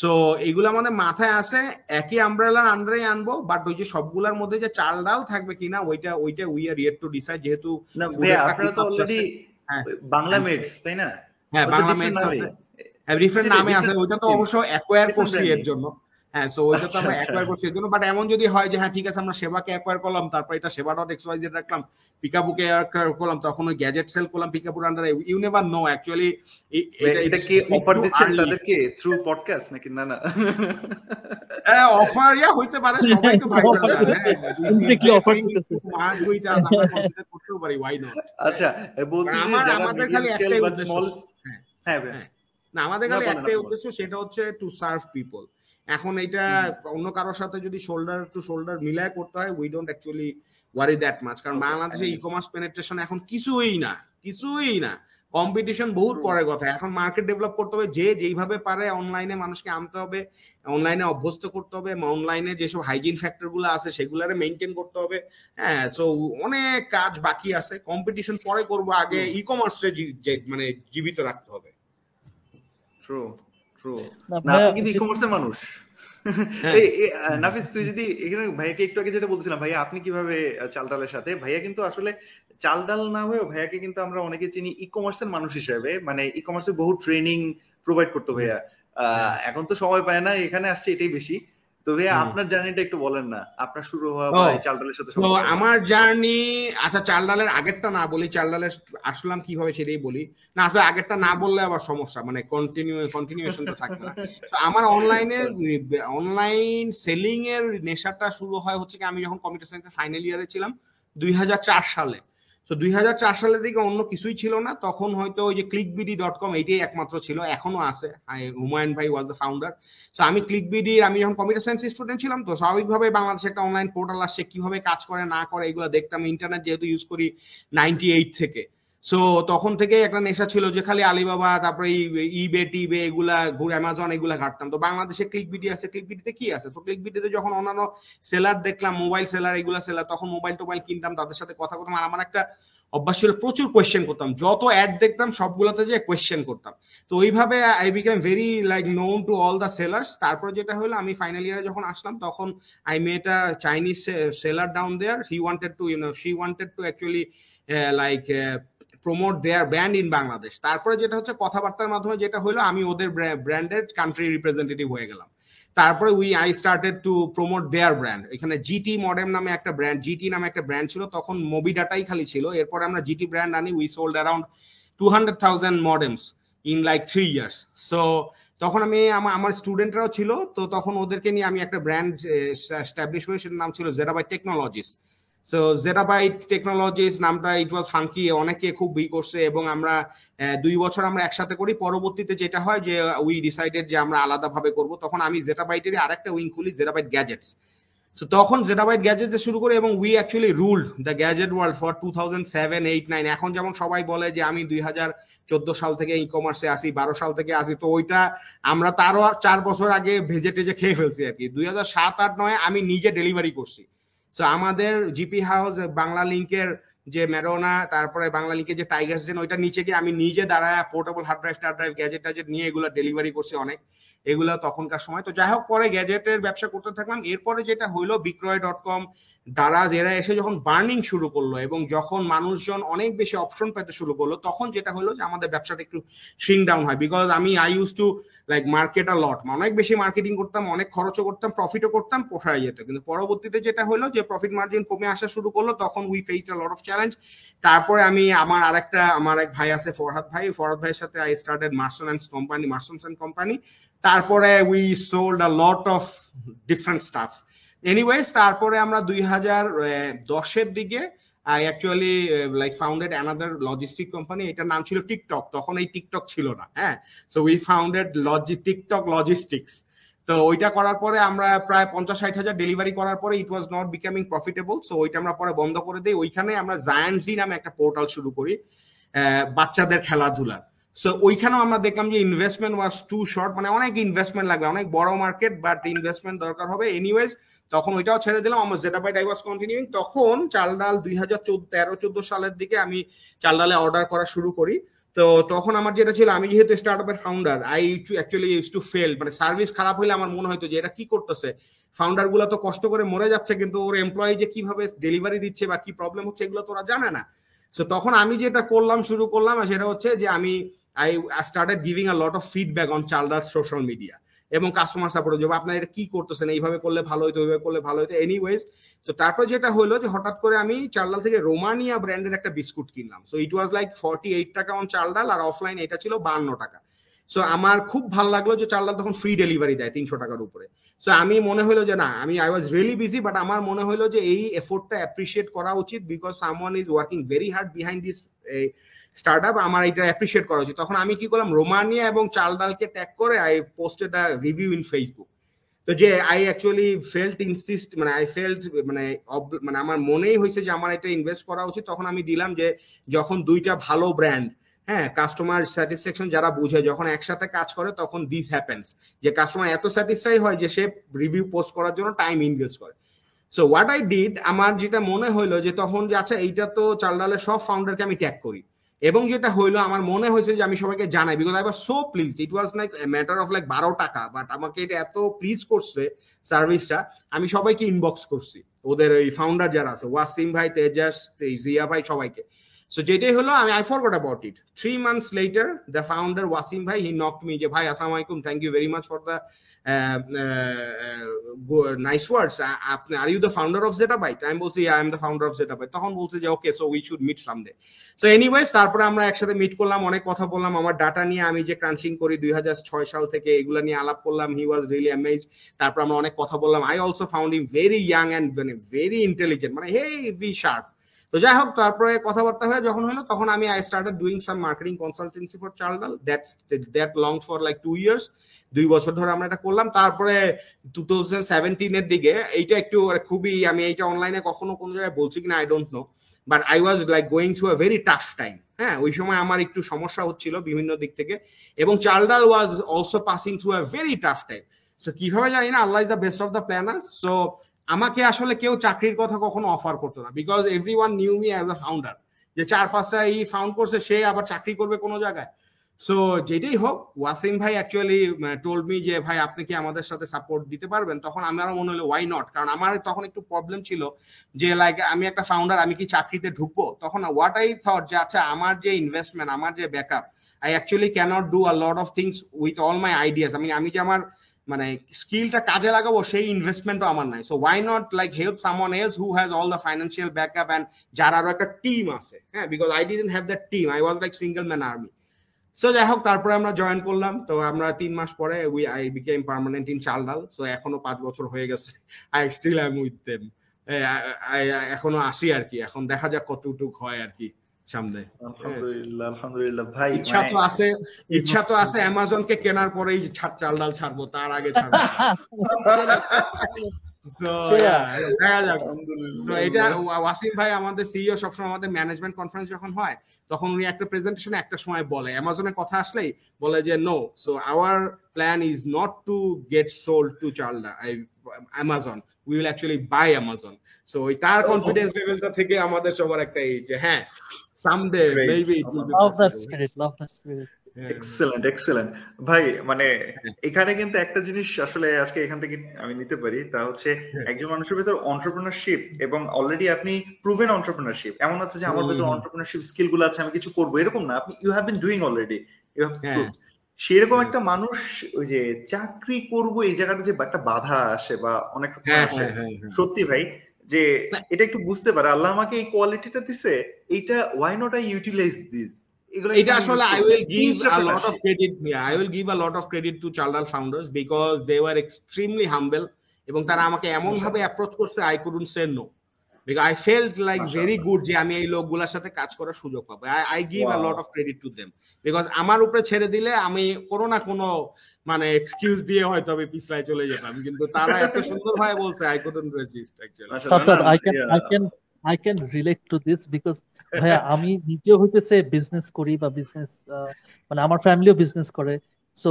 So এগুলো আমাদের মাথায় আসে, একই আমব্রেলার আন্ডারে আনবো, বাট ওই যে সবগুলোর মধ্যে যে চালডাল থাকবে কিনা ওইটা ওইটা we are yet to decide, যেহেতু আপনারা তো অলরেডি বাংলা মেডস, তাই না? হ্যাঁ, বাংলা মেডস আছে, ডিফারেন্ট নামে আছে, ওইটা তো অবশ্য অ্যাকোয়ার করছি এর জন্য। হ্যাঁ, সো ওইটা তো আমরা অ্যাকোয়ার করছি এর জন্য। বাট এমন যদি হয় যে হ্যাঁ ঠিক আছে আমরা সেবাকে অ্যাকোয়ার করলাম, তারপর এটা সেবা ডট এক্স ওয়াই জেড রাখলাম, পিকাবুকে অ্যাকোয়ার করলাম, তখন ওই গ্যাজেট সেল করলাম পিকাবুর আন্ডারে, ইউ নেভার নো অ্যাকচুয়ালি। এটা কি অফার দিচ্ছেন তাদেরকে থ্রু পডকাস্ট নাকি? না না, অফার ইয়া হইতে পারে, সবাই তো ভাই ইনফ্রিকলি অফার দিতেছে, আর দুইটা আমরা কনসিডার করতেও পারি, হোয়াই নট। আচ্ছা, বলছি যে আমাদের খালি একটাই উদ্দেশ্য, হ্যাঁ হ্যাঁ না আমাদের খালি একটাই উদ্দেশ্য, সেটা হচ্ছে টু সার্ভ পিপল। এখন এটা অন্য কারোর সাথে যদি শোল্ডার টু শোল্ডার মিলায় করতে হয়, we don't actually worry that much, কারণ বাংলাদেশে ই কমার্স পেনিট্রেশন এখন কিছুই না, কিছুই না, কম্পিটিশন বহুত পরের কথা। এখন মার্কেট ডেভেলপ করতে হবে, যে যেইভাবে পারে অনলাইনে মানুষকে আনতে হবে, অনলাইনে অভ্যস্ত করতে হবে, অনলাইনে যেসব হাইজিন ফ্যাক্টরগুলো আছে সেগুলোরে মেইনটেইন করতে হবে। হ্যাঁ, সো অনেক কাজ বাকি আছে, কম্পিটিশন পরে করবো, আগে ই কমার্সে মানে জীবিত রাখতে হবে। ট্রু ট্রু না, আপনি কি ই কমার্সের মানুষ? নাফিস, তুই যদি এখানে ভাইয়াকে একটু আগে যেটা বলছিলাম, ভাইয়া আপনি কিভাবে চালডালের সাথে, ভাইয়া কিন্তু আসলে চালডাল না হয়েও ভাইয়াকে কিন্তু আমরা অনেকে চিনি ই কমার্সের মানুষ হিসেবে, মানে ই কমার্সের বহু ট্রেনিং প্রোভাইড করতো ভাইয়া, আহ এখন তো সময় পায় না, এখানে আসছে এটাই বেশি। তো ভাইয়া আপনার জার্নিটা একটু বলেন না, আপনার শুরু হওয়া চালডালের সাথে। আমার জার্নি, আচ্ছা চালডালের আগেরটা না বলি, চালডালে আসলাম কিভাবে সেটাই বলি, না আসলে আগেরটা না বললে আবার সমস্যা, মানে কন্টিনিউ কন্টিনিউশনটা থাকে না। তো আমার অনলাইনে অনলাইন সেলিং এর নেশাটা শুরু হয় হচ্ছে কি, আমি যখন কম্পিউটার সায়েন্সের ফাইনাল ইয়ারে ছিলাম দুই হাজার চার সালে। তো দুই হাজার চার সালের দিকে অন্য কিছুই ছিল না, তখন হয়তো ওই যে ক্লিকবিডি ডট কম এইটাই একমাত্র ছিল, এখনো আছে। হুমায়ুন ভাই ওয়াজ দ্য ফাউন্ডার। তো আমি ক্লিকবিডি, আমি যখন কম্পিউটার সায়েন্স স্টুডেন্ট ছিলাম, তো স্বাভাবিকভাবে বাংলাদেশে একটা অনলাইন পোর্টাল আসছে, কিভাবে কাজ করে না করে এগুলো দেখতাম। ইন্টারনেট যেহেতু ইউজ করি নাইনটি এইট থেকে, সো তখন থেকে একটা নেশা ছিল যে খালি আলিবাবা, তারপরে ইবে টিবে এগুলা, অ্যামাজন এগুলা ঘাটতাম। তো বাংলাদেশে ক্লিকবিডি আছে, ক্লিকবিডিতে কি আছে, তো ক্লিকবিডিতে যখন অন্যান্য সেলার দেখলাম, মোবাইল সেলার এগুলা সেলার, তখন মোবাইল টোবাইল কিনতাম, তাদের সাথে কথা বলতাম। আর আমার একটা অভ্যাস ছিল, প্রচুর কোয়েশ্চেন করতাম, যত অ্যাড দেখতাম সবগুলোতে যে কোয়েশ্চেন করতাম। তো ওইভাবে I become very like known to all the sellers. তারপরে যেটা হলো, আমি ফাইনাল ইয়ারে যখন আসলাম, তখন I met a Chinese seller down there, he wanted to you know she wanted to actually like promote their brand in Bangladesh. তারপরে যেটা হচ্ছে কথাবার্তার মাধ্যমে যেটা হলো, আমি ওদের ব্র্যান্ডের কান্ট্রি রিপ্রেজেন্টেটিভ হয়ে গেলাম। তারপরে we I started to promote their brand. এখানে জিটি মডেম নামে একটা ব্র্যান্ড, জিটি নামে একটা ব্র্যান্ড ছিল, তখন মোবি ডাটাই খালি ছিল। এরপরে আমরা জিটি ব্র্যান্ড আনি, we sold around two hundred thousand modems in like three years. So তখন আমি আমার আমার স্টুডেন্টরাও ছিল, তো তখন ওদেরকে নিয়ে আমি একটা ব্র্যান্ড এস্টাবলিশ করি, সেটার নাম ছিল Zettabyte Technologies. So Zettabyte Technologies নামটা ইট ওয়াজ ফাঙ্কি, অনেকে খুব ই করছে, এবং আমরা দুই বছর আমরা একসাথে করি। পরবর্তীতে যেটা হয় যে উই ডিসাইডেড যে আমরা আলাদাভাবে করবো। তখন আমি জেটাবাইটেরই আরেকটা উইং খুলি, জেটাবাইট গ্যাজেটস। সো তখন জেটাবাইট গ্যাজেটস শুরু করি, এবং we actually ruled the gadget world for two thousand seven eight nine. এখন যেমন সবাই বলে যে আমি দুই হাজার চোদ্দ সাল থেকে ই কমার্সে আসি, বারো সাল থেকে আসি, তো ওইটা আমরা তারও চার বছর আগে ভেজে টেজে খেয়ে ফেলছি আর কি। দুই হাজার সাত আট নয় আমি নিজে ডেলিভারি করছি। সো আমাদের জিপি হাউস, বাংলা লিঙ্কের যে ম্যারোনা, তারপরে বাংলা লিঙ্কের যে টাইগার্স জেন, ওইটা নিচে গিয়ে আমি নিজে দাঁড়ায় পোর্টেবল হার্ড ড্রাইভ টার্ড ড্রাইভ গ্যাজেট ট্যাজেট নিয়ে এগুলো ডেলিভারি করছি অনেক, এগুলো তখনকার সময়। তো যাই হোক, পরে গ্যাজেটের ব্যবসা করতে থাকলাম। এরপরে যেটা হইলো, বিক্রয় ডট কম, দারাজ এরা এসে যখন বার্নিং শুরু করলো এবং যখন মানুষজন অনেক বেশি অপশন পেতে শুরু করলো, তখন যেটা হলো যে আমাদের ব্যবসাটা একটু শ্রিঙ্ক ডাউন হয়। বিকজ আমি I use to like market a lot, অনেক বেশি মার্কেটিং করতাম, অনেক খরচও করতাম, প্রফিটও করতাম, পোষায় যেত। কিন্তু পরবর্তীতে যেটা হলো যে প্রফিট মার্জিন কমে আসা শুরু করলো, তখন we face a lot of challenge. তারপরে আমি আমার আরেকটা আমার এক ভাই আছে ফরহাদ ভাই, ফরহাদ ভাইয়ের সাথে I started Marson and company, Marsons and company. তারপরে we sold a lot of different stuffs. Anyways, তারপরে আমরা দুই হাজার দশের দিকে I actually like founded another logistic company, এটার নাম ছিল টিকটক। তখন এই টিকটক ছিল না, হ্যাঁ। So we founded logi TikTok logistics. তো ওইটা করার পরে আমরা প্রায় পঞ্চাশ ষাট হাজার ডেলিভারি করার পরে it was not becoming profitable. So ওইটা আমরা পরে বন্ধ করে দিই। ওইখানে আমরা জায়ান্টজি নামে একটা পোর্টাল শুরু করি বাচ্চাদের খেলাধুলার। সো ওইখানেও আমরা দেখলাম যে ইনভেস্টমেন্ট ওয়াজ টু শর্ট, মানে অনেক ইনভেস্টমেন্ট লাগবে, অনেক বড় মার্কেট, বাট ইনভেস্টমেন্ট দরকার হবে। এনিওয়েজ তখন ওইটাও ছেড়ে দিলাম। আমার জেটাবাইট আই ওয়াজ কন্টিনিউইং। তখন চালডাল দুই হাজার তেরো চোদ্দ সালের দিকে আমি চালডালে অর্ডার করা শুরু করি। তো তখন আমার যেটা ছিল, আমি যেহেতু স্টার্ট আপের founder, I actually use to fail, মানে সার্ভিস খারাপ হইলে আমার মনে হয়তো যে এটা কি করতেছে, ফাউন্ডার গুলো তো কষ্ট করে মরে যাচ্ছে, কিন্তু ওর এমপ্লয়ি যে কিভাবে ডেলিভারি দিচ্ছে বা কি প্রবলেম হচ্ছে এগুলো তো ওরা জানে না। সো তখন আমি যেটা করলাম শুরু করলাম, সেটা হচ্ছে যে আমি I started giving a lot of feedback on Chaldal social media এবং কাস্টমার সাপোর্ট, যে আপনারা এটা কি করতেছেন, এইভাবে করলে ভালো হইতো, ওইভাবে করলে ভালো হইতো। এনিওয়েজ তো তারপর যেটা হলো যে হঠাৎ করে আমি চালডাল থেকে রোমানিয়া ব্র্যান্ডের একটা বিস্কুট কিনলাম। So it was like forty eight টাকা অন চালডাল, আর অফলাইন এটা ছিল বান্ন টাকা। সো আমার খুব ভালো লাগলো যে চালডাল তখন ফ্রি ডেলিভারি দেয় তিনশো টাকার উপরে। সো আমি মনে হলো যে না, আমি I was really busy, but আমার মনে হলো যে এই এফোর্টটা অ্যাপ্রিসিয়েট করা উচিত, because someone is working very hard behind this startup, আমার এটা অ্যাপ্রিসিয়েট করা উচিত। তখন আমি কি করলাম, রোমানিয়া এবং চালডালকে ট্যাগ করে I posted a review in Facebook. তো যে আই অ্যাকচুয়ালি ফেল্ট ইনসিস্ট, মানে আই ফেল্ট মানে মানে আমার মনেই হয়েছে যে আমার এটা ইনভেস্ট করা উচিত। তখন আমি দিলাম যে যখন দুইটা ভালো ব্র্যান্ড, হ্যাঁ, কাস্টমার স্যাটিসফ্যাকশন যারা বুঝে, যখন একসাথে কাজ করে, তখন দিস হ্যাপেন্স, যে কাস্টমার এত স্যাটিসফাই হয় যে সে রিভিউ পোস্ট করার জন্য টাইম ইনভেস্ট করে। সো হোয়াট আই ডিড, আমার যেটা মনে হইলো যে তখন যে আচ্ছা এইটা তো চালডালের সব ফাউন্ডারকে আমি ট্যাগ করি, এবং যেটা হইলো আমার মনে হয়েছে যে আমি সবাইকে জানাই, because I was so pleased, it was like matter of like বারো টাকা বাট আমাকে এটা এত প্লিজ করছে সার্ভিসটা, আমি সবাইকে ইনবক্স করছি ওদের ওই ফাউন্ডার যারা আছে, ওয়াসিম ভাই, তেজাস, জিয়া ভাই, সবাইকে। সো যেটাই হলো আমি I forgot about it, three months later the founder Wasim ভাই হি নকড মি যে ভাই আসসালামু আলাইকুম, thank you very much for the nice words, আপনি are you the founder of Zettabyte? আমি বলছি I am the founder of Zettabyte. তখন বলছে যে okay so we should meet someday. So anyways তারপরে আমরা একসাথে মিট করলাম, অনেক কথা বললাম আমার ডাটা নিয়ে, আমি যে ক্রাঞ্চিং করি দুই হাজার ছয় সাল থেকে এগুলো নিয়ে আলাপ করলাম। He was really amazed. তারপর আমরা অনেক কথা বললাম, I also found him very young and very intelligent, মানে হে বি শার্প। তো যাই হোক তারপরে কথাবার্তা হয়ে যখন হলো তখন আমি I started doing some marketing consultancy for Chaldal, that's that long for like two years, দুই বছর ধরে আমরা এটা করলাম। তারপরে টু থাউজেন্ড সেভেন্টিন এর দিকে এইটা একটু খুবই, আমি এইটা অনলাইনে কখনো কোনো জায়গায় বলছি কিনা I don't know, but I was like going through a very tough time. হ্যাঁ, ওই সময় আমার একটু সমস্যা হচ্ছিল বিভিন্ন দিক থেকে, এবং Chaldal was also passing through a very tough time. So কিভাবে জানি না, আল্লাহ is the best of the planners. So আমাকে আসলে কেউ চাকরির কথা কখনো অফার করতো না, because everyone knew me as a founder, যে চার পাঁচটা ই ফাউন্ড করছে সে আবার চাকরি করবে কোনো জায়গায়। সো যেটাই হোক ওয়াসিম ভাই অ্যাকচুয়ালি টোল্ড মি যে ভাই আপনি কি আমাদের সাথে সাপোর্ট দিতে পারবেন? তখন আমারও মনে হলো ওয়াই নট, কারণ আমার তখন একটু প্রবলেম ছিল যে লাইক আমি একটা ফাউন্ডার, আমি কি চাকরিতে ঢুকবো? তখন হোয়াট আই থট যে আচ্ছা আমার যে ইনভেস্টমেন্ট, আমার যে backup, I actually can't do a lot of things with all my ideas, আমি আমি যে আমার মানে স্কিলটা কাজে লাগাবো সেই ইনভেস্টমেন্টও আমার নাই। So why not like help someone else who has all the financial backup and যার আরো একটা টিম আছে। হ্যাঁ, because I didn't have that team, I was like single man army. So যাই হোক তারপরে আমরা জয়েন করলাম। তো আমরা তিন মাস পরে we I became permanent in Chaldal. So এখনো পাঁচ বছর হয়ে গেছে, I still I am with them, এখনো আসি আর কি। এখন দেখা যাক কতটুক হয় আর কি সামনে। আলহামদুলিল্লাহ, আলহামদুলিল্লাহ ভাই, ইচ্ছা তো আছে, ইচ্ছা তো আছে অ্যামাজন কে কেনার পরেই চালডাল ছাড়বো, তার আগে ছাড়বো। সো এটা ওয়াসিম ভাই আমাদের সিইও, সবসময় আমাদের ম্যানেজমেন্ট কনফারেন্স যখন হয় তখন উনি একটা প্রেজেন্টেশন একটা সময় বলে অ্যামাজনের কথা আসলেই বলে যে no, so our plan is not to get sold to Chaldal Amazon, we will actually buy Amazon. So tar confidence level ta theke amader sobar ekta ei je ha someday maybe it will be. Love that spirit, love that spirit. Excellent, excellent bhai. Mane ekhane kintu ekta jinish ashole ajke ekhan theke ami nite pari, ta hocche ekjon manusher bhetor entrepreneurship ebong already apni proven entrepreneurship emon ache je amar bhetor entrepreneurship skill gulo ache ami kichu korbo erokom na, apni you have been doing already, you have proved. সেরকম একটা মানুষ ওই যে চাকরি করবো এই জায়গাটা যে একটা বাধা আসে বা অনেক আসে, সত্যি ভাই যে এটা একটু বুঝতে পারে আল্লাহ আমাকে এই কোয়ালিটিটা দিছে, এইটা why not I utilize this? এটা আসলে I will give a lot of credit, I will give a lot of credit to Chaldal founders because they were extremely humble, এবং তারা আমাকে এমন ভাবে অ্যাপ্রোচ করছে I couldn't say no. Because I felt like very good যে আমি এই লোকগুলোর সাথে কাজ করার সুযোগ পাবো। I give a lot of credit to them because আমার উপরে ছেড়ে দিলে আমি কোনো না কোনো মানে এক্সকিউজ দিয়ে হয়তো আমি পিছলায় চলে যেতাম, কিন্তু তারা এত সুন্দরভাবে বলছে I couldn't resist actually. I can I can I can relate to this because ভাইয়া আমি নিজেও হইতেছে বিজনেস করি বা বিজনেস মানে আমার ফ্যামিলিও বিজনেস করে। সো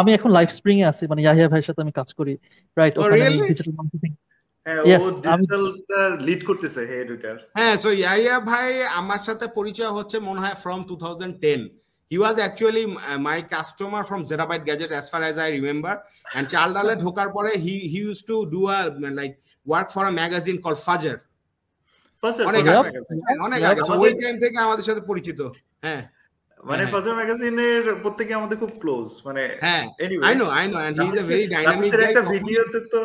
আমি এখন লাইফস্প্রিং এ আছি, মানে ইয়াহিয়া ভাইয়ের সাথে আমি কাজ করি, রাইট? ওখানে ডিজিটাল মার্কেটিং আমার সাথে পরিচয় হচ্ছে মনে হয় from two thousand ten. He was actually my customer from Zettabyte Gadget as far as I remember, and Chaldal e dhokar pore he he used to do a like work for a magazine called Fajr. Fajr অনেক আগে, so ওই time থেকে আমাদের সাথে পরিচিত। হ্যাঁ মানে Fajr magazine এর প্রত্যেকে আমাদের খুব ক্লোজ, মানে anyway I know I know and he is a very dynamic guy. একটা ভিডিওতে তো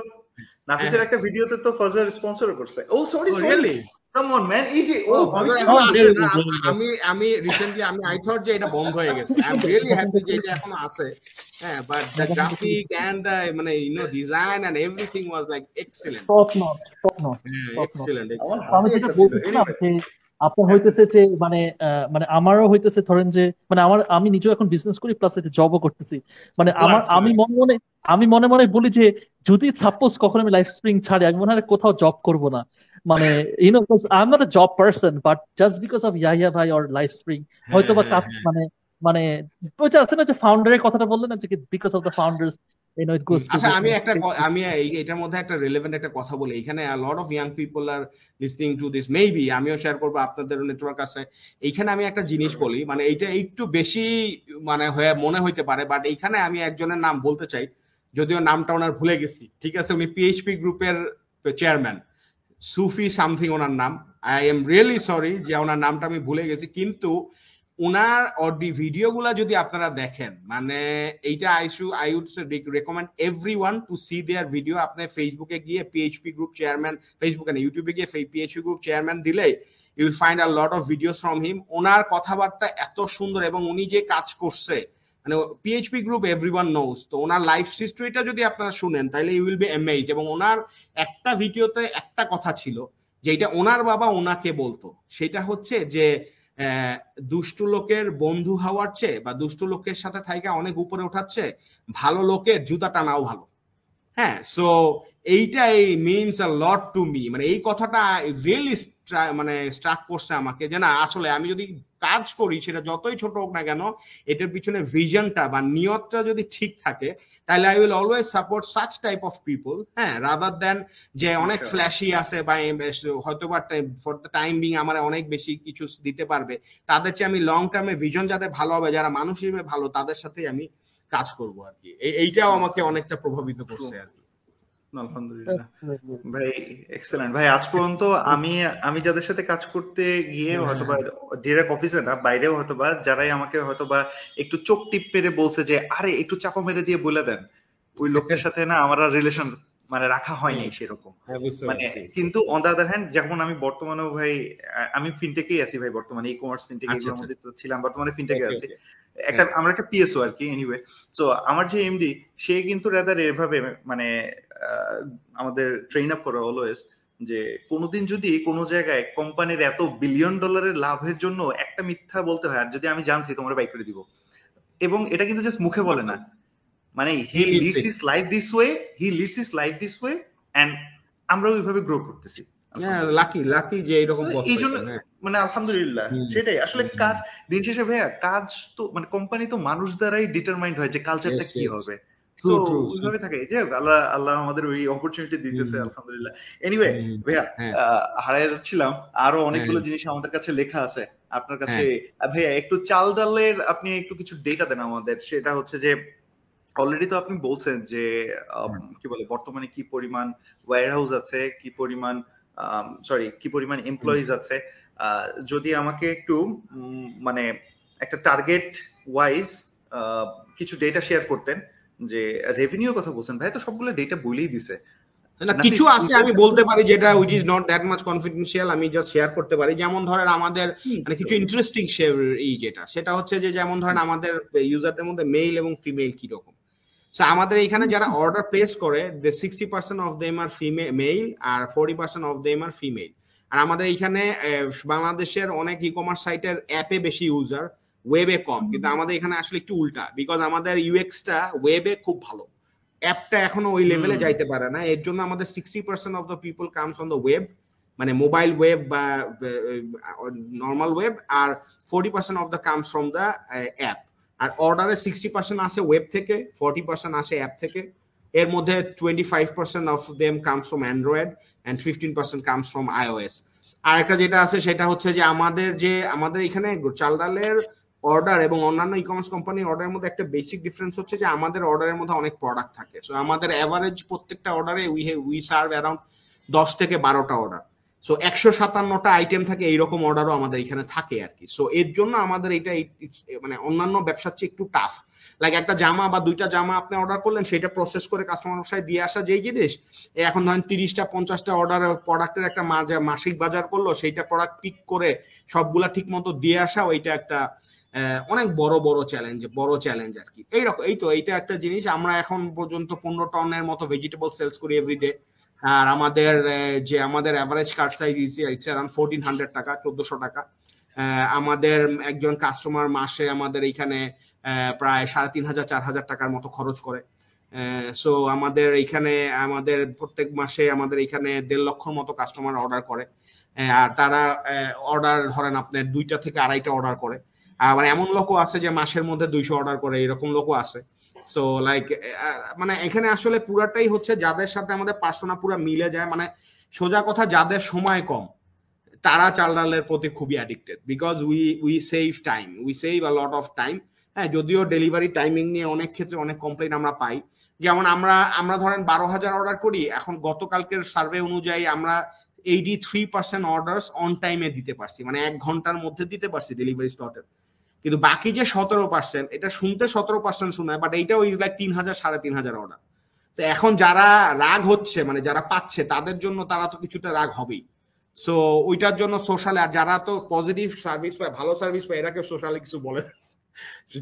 নাফিসের একটা ভিডিওতে তো ফজর স্পন্সর করছে। ও sorry sorry come on man, এই যে ও ফজর এখন আছে, আমি আমি রিসেন্টলি আমি আই থট যে এটা বন্ধ হয়ে গেছে, আই এম রিয়েলি হ্যাপি যে এটা এখনো আছে। হ্যাঁ, বাট দ্য গ্রাফিক এন্ড মানে you know design and everything was like excellent, top not top not excellent. আমি যেটা বলছিলাম যে আপনার হইতেছে যে মানে মানে আমারও হইতেছে ধরেন যে মানে আমার আমি নিজেও এখন বিজনেস করি প্লাস এটা জবও করতেছি, মানে আমার আমি মনে মনে আমি মনে মনে বলি যে যদি সাপোজ কখনো আমি লাইফ স্প্রিং ছাড়ি আমি মনে হয় কোথাও জব করবো না, মানে you know I am not a job person, but just because of Yahya ভাই অর লাইফ স্প্রিং হয়তো বা কাজ মানে মানে আছে না যে ফাউন্ডারের কথাটা বললেন না যে because of the founders you know, it goes. আচ্ছা আমি একটা আমি এটার মধ্যে একটা রিলেভেন্ট একটা কথা বলি এখানে, a lot of young people are listening to this, maybe আমিও শেয়ার করব আপনাদের নেটওয়ার্ক আছে। এইখানে আমি একটা জিনিস বলি, মানে এটা একটু বেশি মানে হয়ে মনে হইতে পারে, বাট এইখানে আমি একজনের নাম বলতে চাই, যদিও নামটা ওনার ভুলে গেছি, ঠিক আছে। উনি পিএইচপি গ্রুপের চেয়ারম্যান, সুফি সামথিং ওনার নাম। আই এম রিয়েলি সরি যে ওনার নামটা আমি ভুলে গেছি, কিন্তু ওনার অডি ভিডিওগুলা যদি আপনারা দেখেন, মানে এইটা I should I would recommend everyone to see their video. আপনি ফেসবুকে গিয়ে পিএইচপি গ্রুপ চেয়ারম্যান, ফেসবুকে না ইউটিউবে গিয়ে পিএইচপি গ্রুপ চেয়ারম্যান দিলে you will find a lot of videos from him. ওনার কথাবার্তা এত সুন্দর এবং উনি যে কাজ করছে, মানে পিএইচপি গ্রুপ এভরিওয়ান নোস, তো ওনার লাইফ হিস্ট্রিটা যদি আপনারা শুনেন তাহলে ইউ উইল বি অ্যামেজড। এবং ওনার একটা ভিডিওতে একটা কথা ছিল যেটা ওনার বাবা ওনাকে বলতো, সেটা হচ্ছে যে দুষ্ট লোকের বন্ধু হওয়ার চেয়ে বা দুষ্ট লোকের সাথে থাইকা অনেক উপরে ওঠাচ্ছে, ভালো লোকের জুতা টানাও ভালো। হ্যাঁ, সো এইটাই means a lot to me. মানে এই কথাটা রিয়েলি মানে স্ট্রাক করছে আমাকে, যে না আসলে আমি যদি কাজ করি সেটা যতই ছোট হোক না কেন, এটার পিছনে ভিশনটা বা নিয়তটা যদি ঠিক থাকে তাহলে I will always support such type of people. হ্যাঁ, রাদার দেন যে অনেক ফ্ল্যাশি আছে বা হয়তো বা ফর দ্য টাইম বিং আমার অনেক বেশি কিছু দিতে পারবে, তাদের চেয়ে আমি লং টার্মে ভিশন যাদের ভালো হবে, যারা মানুষ হিসেবে ভালো, তাদের সাথে আমি কাজ করবো আর কি। এইটাও আমাকে অনেকটা প্রভাবিত করছে আর কি। আলহামদুলিল্লাহ ভাই, এক্সেলেন্ট ভাই। আজ পর্যন্ত আমি আমি যাদের সাথে কাজ করতে গিয়ে হয়তোবা ডিরেক্ট অফিসে না, বাইরেও হয়তোবা যারাই আমাকে হয়তোবা একটু চোখ টিপ পেরে বলছে যে আরে একটু চাপা মেরে দিয়ে বলে দেন, ওই লোকের সাথে না আমার রিলেশন মানে রাখা হয়নি সেরকম। মানে কিন্তু অন দা আদার হ্যান্ড যখন আমি বর্তমানেও ভাই আমি ফিনটেকেই আছি ভাই, বর্তমানে ই কমার্স ফিনটেক ছিলাম, বর্তমানে ফিনটেকে আছি, একটা আমরা একটা পিএসও আর কি। এনিওয়ে, সো আমার যে এমডি সে কিন্তু রাদার এভাবে মানে আমাদের ট্রেন আপ করা অলওয়েজ যে কোনোদিন যদি কোনো জায়গায় কোম্পানির এত বিলিয়ন ডলারের লাভের জন্য একটা মিথ্যা বলতে হয়, আর যদি আমি জানছি তোমরা বাই করে দিব, এবং এটা কিন্তু জাস্ট মুখে বলে না, মানে he leads his life this way, he leads his life this way and আমরা ওইভাবে গ্রো করতেছি। লাকি লাকি যে এরকম এই জন্য মানে আলহামদুলিল্লাহ। সেটাই আসলে কাজ দিন শেষে ভাইয়া, কাজ তো মানে কোম্পানি তো মানুষ দ্বারাই ডিটারমাইন্ড হয় যে কালচারটা কি হবে, তো ওইভাবে থাকে যে আল্লাহ আল্লাহ আমাদের ওই অপরচুনিটি দিতেছে আলহামদুলিল্লাহ। এনিওয়ে ভাইয়া হারাইয়া যাচ্ছিলাম, আরো অনেকগুলো জিনিস আমাদের কাছে লেখা আছে আপনার কাছে ভাইয়া, একটু চালডালের আপনি একটু কিছু ডেটা দেন আমাদের। সেটা হচ্ছে যে অলরেডি তো আপনি বলছেন যে কি বলে বর্তমানে কি পরিমাণ ওয়্যারহাউস আছে, কি পরিমাণ সরি কি পরিমাণ এমপ্লয়িজ আছে। যদি আমাকে একটু মানে একটা টার্গেট ওয়াইজ কিছু ডেটা শেয়ার করতেন, যে রেভিনিউর কথা বলছেন ভাই, তো সবগুলো ডেটা বলেই দিছে, না কিছু আছে আমি বলতে পারি যেটা which is not that much confidential, আমি জাস্ট শেয়ার করতে পারি। যেমন ধরেন আমাদের মানে কিছু ইন্টারেস্টিং এই যেটা সেটা হচ্ছে যে যেমন ধরেন আমাদের ইউজারদের মধ্যে মেল এবং ফিমেল কি রকম। সো আমাদের এখানে যারা অর্ডার প্লেস করে they sixty percent of them are female male, আর forty percent of them are female. আর আমাদের এখানে বাংলাদেশের অনেক ই কমার্স সাইটের অ্যাপে বেশি ইউজার, ওয়েবে কম, কিন্তু আমাদের এখানে আসলে একটু উল্টা, বিকজ আমাদের ইউএক্সটা ওয়েবে খুব ভালো, অ্যাপটা এখনো ওই লেভেলে যাইতে পারে না। এর জন্য আমাদের sixty percent of the people comes on the web, মানে মোবাইল ওয়েব বা নর্মাল ওয়েব, আর forty percent of the comes from the app. আর অর্ডারে সিক্সটি পার্সেন্ট আসে ওয়েব থেকে, ফোরটি পার্সেন্ট আসে অ্যাপ থেকে। এর মধ্যে twenty five percent of them comes from Android and fifteen percent comes from iOS. আর একটা যেটা আছে সেটা হচ্ছে যে আমাদের যে আমাদের এখানে চালডালের অর্ডার এবং অন্যান্য ই কমার্স কোম্পানির অর্ডারের মধ্যে একটা বেসিক ডিফারেন্স হচ্ছে যে আমাদের অর্ডারের মধ্যে অনেক প্রোডাক্ট থাকে। সো আমাদের অ্যাভারেজ প্রত্যেকটা অর্ডারে উই উই সার্ভ অ্যারাউন্ড দশ থেকে বারোটা অর্ডার। সো একশো সাতান্নটা আইটেম থাকে, এইরকম অর্ডারও আমাদের এখানে থাকে আর কি। সো এর জন্য আমাদের এটা মানে অন্যান্য ব্যবসার চেয়ে একটু টাফ। লাইক একটা জামা বা দুইটা জামা আপনি অর্ডার করলেন, সেটা প্রসেস করে কাস্টমার বাসায় দিয়ে আসা যেই জিনিস, এখন ধরেন তিরিশটা পঞ্চাশটা অর্ডার প্রোডাক্টের একটা মাসিক বাজার করলো, সেইটা প্রোডাক্ট পিক করে সবগুলা ঠিক মতো দিয়ে আসা, ওইটা একটা অনেক বড় বড় চ্যালেঞ্জ বড় চ্যালেঞ্জ আর কি। এইরকম এই তো এইটা একটা জিনিস। আমরা এখন পর্যন্ত পনেরো টনের মতো ভেজিটেবল সেলস করি এভরিডে। আর আমাদের যে আমাদের average card size is it's around চোদ্দশো টাকা, চোদ্দশো টাকা। আমাদের একজন কাস্টমার মাসে আমাদের এইখানে প্রায় সাড়ে তিন হাজার চার হাজার টাকার মতো খরচ করে। সো আমাদের এইখানে আমাদের প্রত্যেক মাসে আমাদের এইখানে দেড় লক্ষর মতো কাস্টমার অর্ডার করে, আর তারা অর্ডার ধরেন আপনার দুইটা থেকে আড়াইটা অর্ডার করে। আবার এমন লোকও আছে যে মাসের মধ্যে দুইশো অর্ডার করে, এরকম লোকও আছে। সো লাইক মানে এখানে আসলে পুরাটাই হচ্ছে যাদের সাথে আমাদের পার্সোনা পুরো মিলে যায়, মানে সোজা কথা যাদের সময় কম তারা চালডালের প্রতি খুবই addicted, because we we save time, we save a lot of time. হ্যাঁ, যদিও ডেলিভারি টাইমিং নিয়ে অনেক ক্ষেত্রে অনেক কমপ্লেন আমরা পাই, যেমন আমরা আমরা ধরেন বারো হাজার অর্ডার করি, এখন গতকালকের সার্ভে অনুযায়ী আমরা eighty three percent order on টাইমে দিতে পারছি, মানে এক ঘন্টার মধ্যে দিতে পারছি ডেলিভারি স্লটের, কিন্তু বাকি যে সতেরো পার্সেন্ট এটা শুনতে সতেরো পার্সেন্ট শোনায়, বাট এইটাও ইজ লাইক তিন হাজার সাড়ে তিন হাজার অর্ডার। তো এখন যারা রাগ হচ্ছে মানে যারা পাচ্ছে তাদের জন্য তারা তো কিছুটা রাগ হবেই, সো ওইটার জন্য সোশ্যাল, আর যারা তো পজিটিভ সার্ভিস পায় ভালো সার্ভিস পায় এরা কেউ সোশ্যালে কিছু বলে,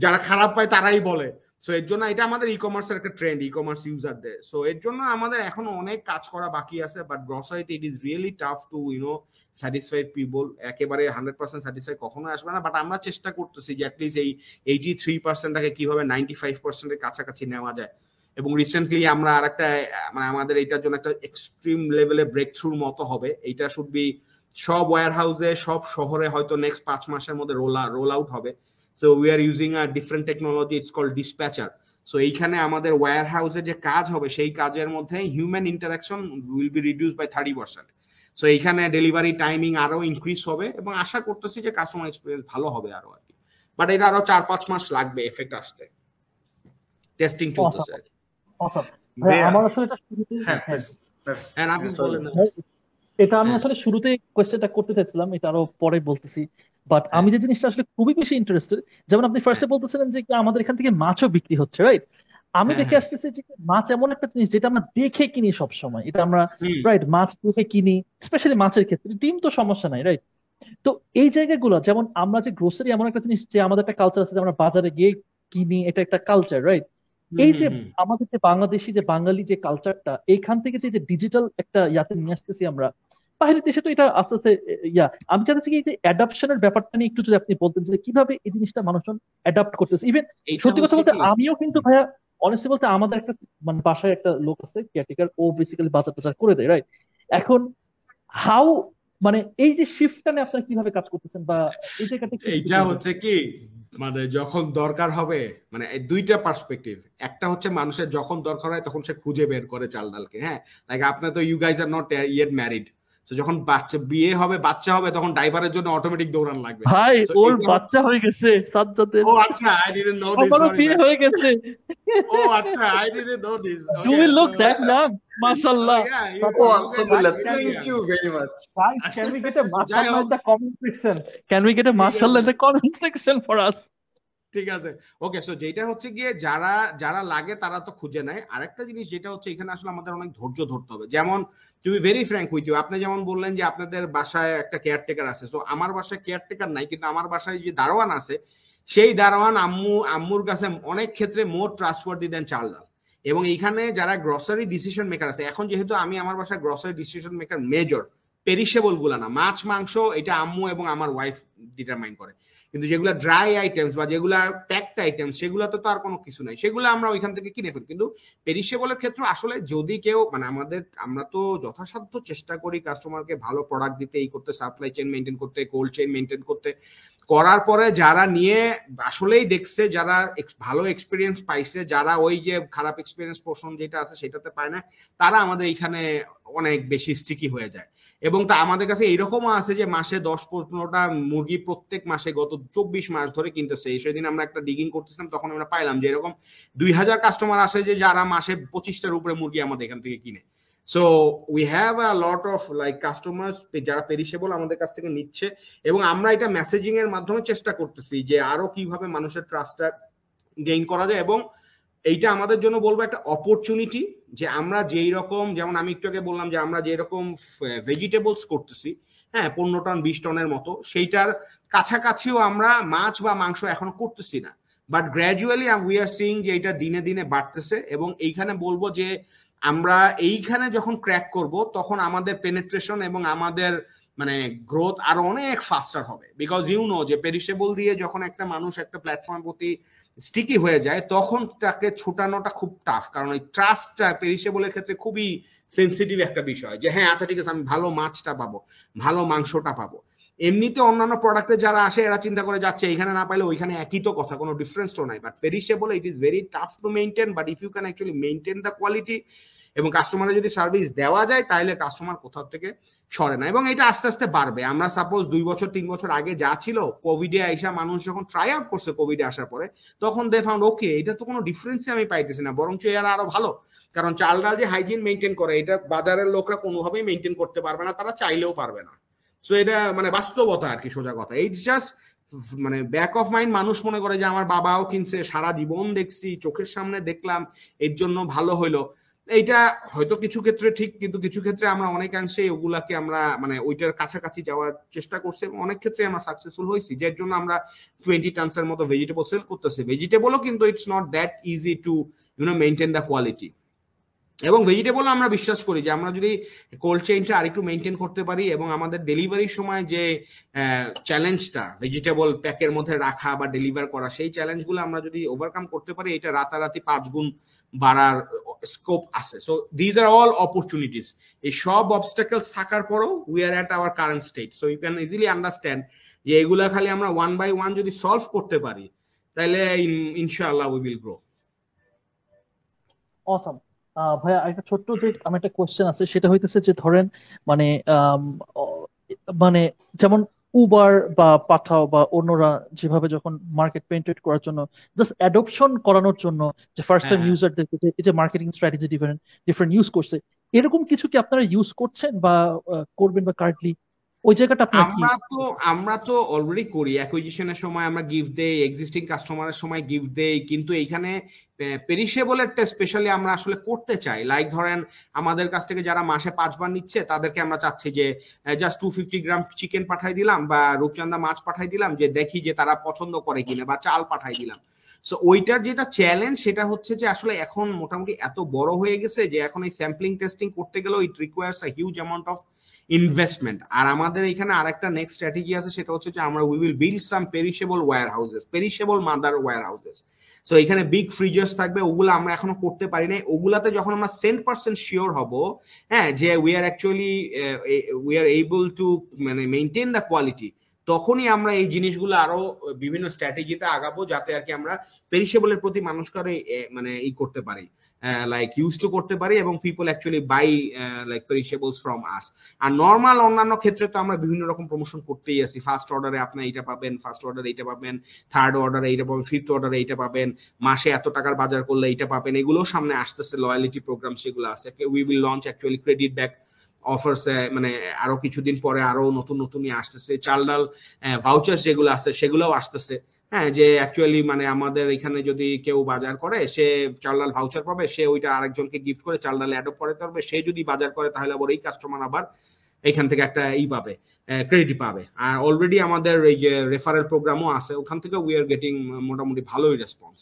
যারা খারাপ পায় তারাই বলে। সো এর জন্য এটা আমাদের ই কমার্সের একটা ট্রেন্ড, ই কমার্স ইউজারদের। সো এর জন্য আমাদের এখনো অনেক কাজ করা বাকি আছে, বাট গ্রসারিতে it is really tough to you know satisfy people, একেবারে হান্ড্রেড পার্সেন্ট স্যাটিসফাই কখনো আসবে না, বাট আমরা চেষ্টা করতেছি যে অ্যাটলিস্ট এই এইটি থ্রি পার্সেন্টটাকে কিভাবে নাইনটি ফাইভ পার্সেন্টের কাছাকাছি নেওয়া যায়। এবং রিসেন্টলি আমরা আর একটা মানে আমাদের এইটার জন্য একটা এক্সট্রিম লেভেলে ব্রেক থ্রুর মতো হবে, এইটা শুড বি সব ওয়ার হাউসে সব শহরে হয়তো নেক্সট পাঁচ মাসের মধ্যে রোলা রোল আউট হবে। So we are using a different technology, it's called Dispatcher. So এইখানে আমাদের ওয়্যারহাউসে যে কাজ হবে সেই কাজের মধ্যে human interaction will be reduce by thirty percent. So এইখানে ডেলিভারি টাইমিং আরো ইনক্রিজ হবে এবং আশা করতেছি যে কাস্টমার এক্সপিরিয়েন্স ভালো হবে আরো আর কি, বাট এটা আরো চার পাঁচ মাস লাগবে এফেক্ট আসতে, টেস্টিং চলতেছে। আমার আসলে এটা শুরুতে হ্যাঁ আপনি বলেন, এটা আমি আসলে শুরুতে কোশ্চেনটা করতে চাইছিলাম, এটা আরো পরে বলতেছি, বাট আমি যে জিনিসটা আসলে খুবই বেশি ইন্টারেস্টেড, যেমন আপনি ফার্স্টে বলতেছিলেন যে আমাদের এখান থেকে মাছও বিক্রি হচ্ছে, রাইট? আমি দেখে আসতেছি যে মাছ এমন একটা জিনিস যেটা আমরা দেখে কিনি সবসময়, এটা আমরা রাইট মাছ দেখে কিনি, স্পেশালি মাছের ক্ষেত্রে। ডিম তো সমস্যা নাই, রাইট? তো এই জায়গাগুলো যেমন আমরা যে গ্রোসারি এমন একটা জিনিস যে আমাদের একটা কালচার আছে যে আমরা বাজারে গিয়ে কিনি, এটা একটা কালচার, রাইট? এই যে আমাদের যে বাংলাদেশি যে বাঙালি যে কালচারটা, এইখান থেকে যে ডিজিটাল একটা ইয়াতে নিয়ে আসতেছি আমরা, বাইরের দেশে তো এটা আস্তে আস্তে ইয়া। আমি চাচ্ছি কি এই যে অ্যাডাপশনের ব্যাপারটা নিয়ে একটু যদি আপনি বলতেন যে কিভাবে এই জিনিসটা মানুষজন অ্যাডাপ্ট করতেছে। ইভেন সত্যি কথা বলতে আমিও কিন্তু ভাইয়া অনেস্টলি বলতে আমাদের একটা মানে বাসায় একটা লোক আছে কেয়ারটেকার, ও বেসিক্যালি বাজার টাজার করে দেয়, রাইট? এখন হাউ মানে এই যে শিফটটা নিয়ে আপনারা কিভাবে কাজ করতেছেন বা এই জায়গাটা কি? এটা হচ্ছে কি মানে যখন দরকার হবে, মানে দুইটা পার্সপেক্টিভ, একটা হচ্ছে মানুষের যখন দরকার হয় তখন সে খুঁজে বের করে চালডালকে। হ্যাঁ, লাইক আপনার তো you guys are not yet married, তো যখন বাচ্চা বিয়ে হবে বাচ্চা হবে তখন ড্রাইভারের জন্য অটোমেটিক দৌড়ান লাগবে। ভাই ওর বাচ্চা হয়ে গেছে সাজ্জাদের। ও আচ্ছা, আই ডিডন্ট নো দিস। ওর বিয়ে হয়ে গেছে। ও আচ্ছা, I didn't know this. You will look that name, মাশাআল্লাহ। আলহামদুলিল্লাহ, thank you very much. Can we get a mashallah in the comment section? Can we get a mashallah in the comment section for us? ঠিক আছে, ওকে। So যেটা হচ্ছে গিয়ে যারা যারা লাগে তারা তো খুঁজে নেয়। আরেকটা জিনিস যেটা হচ্ছে এখানে আসলে আমাদের অনেক ধৈর্য ধরতে হবে। যেমন তুমি ভেরি ফ্র্যাঙ্ক উইথ ইউ, আপনি যেমন বললেন যে আপনাদের বাসায় একটা কেয়ারটেকার আছে। সো আমার বাসায় কেয়ারটেকার নাই, কিন্তু আমার বাসায় যে দারোয়ান আছে সেই দারোয়ান আম্মু আম্মুর কাছে অনেক ক্ষেত্রে মোর ট্রাস্টওয়ার্দি দেন চালডাল। এবং এইখানে যারা গ্রসারি ডিসিশন মেকার আছে, এখন যেহেতু আমি আমার বাসায় grocery decision maker major perishable গুলা না, মাছ মাংস এটা আম্মু এবং আমার ওয়াইফ ডিটারমাইন করে, কিন্তু যেগুলো ড্রাই আইটেমস বা যেগুলো প্যাকড আইটেমস সেগুলোতে তো আর কোনো কিছু নাই, সেগুলো আমরা ওইখান থেকে কিনে ফেলি। কিন্তু পেরিশেবলের ক্ষেত্রে আসলে যদি কেউ মানে আমাদের আমরা তো যথাসাধ্য চেষ্টা করি কাস্টমারকে ভালো প্রোডাক্ট দিতে, এই করতে, সাপ্লাই চেইন মেনটেন করতে, কোল্ড চেইন মেনটেন করতে। করার পরে যারা নিয়ে আসলেই দেখছে, যারা ভালো এক্সপিরিয়েন্স পাইছে, যারা ওই যে খারাপ এক্সপিরিয়েন্স পোর্শন যেটা আছে সেটাতে পায় না, তারা আমাদের এইখানে অনেক বেশি স্টিকি হয়ে যায়। এবং তা আমাদের কাছে এইরকমও আছে যে মাসে দশ পনেরোটা মুরগি প্রত্যেক মাসে গত চব্বিশ মাস ধরে কিনতেছে। সেদিন আমরা একটা ডিগিং করতেছিলাম, তখন আমরা পাইলাম যে এরকম দুই হাজার কাস্টমার আসে যে যারা মাসে পঁচিশটার উপরে মুরগি আমাদের এখান থেকে কিনে। So we have a lot of like customer যারা পেরিশেবল আমাদের কাছ থেকে নিচ্ছে, এবং আমরা এটা মেসেজিং এর মাধ্যমে চেষ্টা করতেছি যে আরো কিভাবে মানুষের ট্রাস্টটা গেইন করা যায়। এবং এইটা আমাদের জন্য বলবো একটা অপরচুনিটি, যে আমরা যেই রকম, যেমন আমি একটু আগে বললাম যে আমরা যেই রকম ভেজিটেবলস করতেছি, হ্যাঁ পনেরো টন বিশ টনের মতো, সেইটার কাছাকাছিও আমরা মাছ বা মাংস এখনো করতেছি না, but gradually we are seeing যে এটা দিনে দিনে বাড়তেছে। এবং এইখানে বলবো যে আমরা এইখানে যখন ক্র্যাক করব তখন আমাদের পেনেট্রেশন এবং আমাদের মানে গ্রোথ আরো অনেক ফাস্টার হবে, বিকজ ইউ নো যে পেরিশেবল দিয়ে যখন একটা মানুষ একটা প্ল্যাটফর্মের প্রতি স্টিকি হয়ে যায় তখন তাকে ছোটানোটা খুব টাফ, কারণ ওই ট্রাস্টটা পেরিশেবলের ক্ষেত্রে খুবই সেন্সিটিভ একটা বিষয়। যে হ্যাঁ আচ্ছা ঠিক আছে, আমি ভালো মাছটা পাবো, ভালো মাংসটা পাবো, এমনিতে অন্যান্য প্রোডাক্টে যারা আসে এরা চিন্তা করে যাচ্ছে এখানে না পাইলে ওইখানে একই তো কথা, কোনো ডিফারেন্স তো নাই। But perishable it is very tough to maintain, but if you can actually maintain the quality এবং কাস্টমারে যদি সার্ভিস দেওয়া যায় তাহলে কাস্টমার কোথাও থেকে সরে না, এবং এটা আস্তে আস্তে বাড়বে। আমরা সাপোজ দুই বছর তিন বছর আগে যা ছিল, কোভিডে আইসা মানুষ যখন ট্রাই আউট করছে কোভিডে আসার পরে, তখন দে ফাউন্ড ওকে এটা তো কোনো ডিফারেন্সই আমি পাইতেছি না, বরঞ্চ এরা আরো ভালো, কারণ চালডাল যে হাইজিন মেনটেন করে এটা বাজারের লোকরা কোনোভাবেই মেনটেন করতে পারবে না, তারা চাইলেও পারবে না। সো এটা মানে বাস্তবতা আর কি, সোজা কথা। ইটস জাস্ট মানে ব্যাক অফ মাইন্ড, মানুষ মনে করে যে আমার বাবাও কিনছে, সারা জীবন দেখছি, চোখের সামনে দেখলাম, এর জন্য ভালো হইলো। এইটা হয়তো কিছু ক্ষেত্রে ঠিক, কিন্তু কিছু ক্ষেত্রে আমরা অনেকাংশে ওগুলাকে আমরা মানে ওইটার কাছাকাছি যাওয়ার চেষ্টা করছি এবং অনেক ক্ষেত্রে আমরা সাকসেসফুল হয়েছি, যার জন্য আমরা টোয়েন্টি টান্সের মতো ভেজিটেবল সেল করতেছি। ভেজিটেবলও কিন্তু it's not that easy to you know maintain the quality, এবং ভেজিটেবল আমরা বিশ্বাস করি যে আমরা যদি কোল্ড চেইনটা আরেকটু মেনটেন করতে পারি এবং আমাদের ডেলিভারির সময় যে চ্যালেঞ্জটা ভেজিটেবল প্যাকের মধ্যে রাখা বা ডেলিভার করা, সেই চ্যালেঞ্জগুলো আমরা যদি ওভারকাম করতে পারি, এটা রাতারাতি পাঁচ গুণ বাড়ার স্কোপ আছে। So these are all opportunities. এই সব অবস্টাকেলস থাকার পরেও we are at our current state. So you can easily understand যে এগুলা খালি আমরা ওয়ান বাই ওয়ান যদি সলভ করতে পারি তাহলে ইনশাআল্লাহ উই উইল গ্রো। অসাম ভাইয়া, একটা ছোট্ট আমার একটা কোয়েশ্চেন আছে, সেটা হইতেছে যে ধরেন মানে মানে যেমন উবার বা পাঠাও বা অন্যরা যেভাবে যখন মার্কেট পেনিট্রেট করার জন্য জাস্ট অ্যাডপশন করানোর জন্য যে ফার্স্ট টাইম ইউজারদেরকে যে marketing strategy different different use করছে, এরকম কিছু কি আপনারা ইউজ করছেন বা করবেন বা কারেন্টলি ওই জায়গাটা আপনারা কি? আমরা তো আমরা তো অলরেডি করি, অ্যাকুইজিশনের সময় আমরা গিফট দেই, এক্সিস্টিং কাস্টমারের সময় গিফট দেই, কিন্তু এইখানে পেরিশেবলেরটা স্পেশালি আমরা আসলে করতে চাই। লাইক ধরেন আমাদের কাছ থেকে যারা মাসে পাঁচবার নিচ্ছে তাদেরকে আমরা চাচ্ছি যে just two fifty gram chicken পাঠাই দিলাম বা রূপচান্দা মাছ পাঠাই দিলাম, যে দেখি যে তারা পছন্দ করে কিনা, বা চাল পাঠাই দিলাম। সো ওইটার যেটা চ্যালেঞ্জ সেটা হচ্ছে যে আসলে এখন মোটামুটি এত বড় হয়ে গেছে যে এখন এই স্যাম্পলিং টেস্টিং করতে গেলেও it requires a huge amount of investment. আর আমাদের এখানে আরেকটা নেক্সট স্ট্র্যাটেজি আছে, সেটা হচ্ছে যে আমরা we will build some perishable warehouses, perishable mother warehouses. So এখানে বিগ ফ্রিজার্স থাকবে, ওগুলো আমরা এখনো করতে পারি নাই। ওগুলাতে যখন আমরা সেন্ট পার্সেন্ট শিওর হব, হ্যাঁ, যে we are actually we are able to মানে মেনটেন দ্য কোয়ালিটি, তখনই আমরা এই জিনিসগুলো আরো বিভিন্ন স্ট্র্যাটেজিতে আগাবো, যাতে আর কি আমরা পেরিশেবলের প্রতি মানুষকে আরো মানে ই করতে পারি, লাইক ইউজ টু করতে পারি, এবং people actually buy like perishables from us. আর নর্মাল অন্যান্য ক্ষেত্রে তো আমরা বিভিন্ন রকম প্রমোশন করতেই আছি। ফার্স্ট অর্ডারে আপনি এইটা পাবেন, ফার্স্ট অর্ডারে এইটা পাবেন, থার্ড অর্ডারে এইটা পাবেন, ফিফথ অর্ডারে এইটা পাবেন, মাসে এত টাকার বাজার করলে এইটা পাবেন। এগুলো সামনে আসতেছে, লয়ালিটি প্রোগ্রাম সেগুলো আছে। We will launch actually credit back offers, মানে আরো কিছুদিন পরে আরো নতুন নতুনই আসতেছে। চালডাল ভাউচার যেগুলো আছে সেগুলোও আসতেছে, হ্যাঁ, যে অ্যাকচুয়ালি মানে আমাদের এখানে যদি কেউ বাজার করে সে চালডাল ভাউচার পাবে, সে ওইটা আরেকজনকে গিফট করে চালডাল অ্যাডপ্ট করতে পারবে। সে যদি বাজার করে তাহলে আবার এই কাস্টমার আবার এখান থেকে একটা ই পাবে, ক্রেডিট পাবে। আর অলরেডি আমাদের এই যে রেফারেল প্রোগ্রামও আছে, ওখান থেকে উই আর গেটিং মোটামুটি ভালোই রেসপন্স।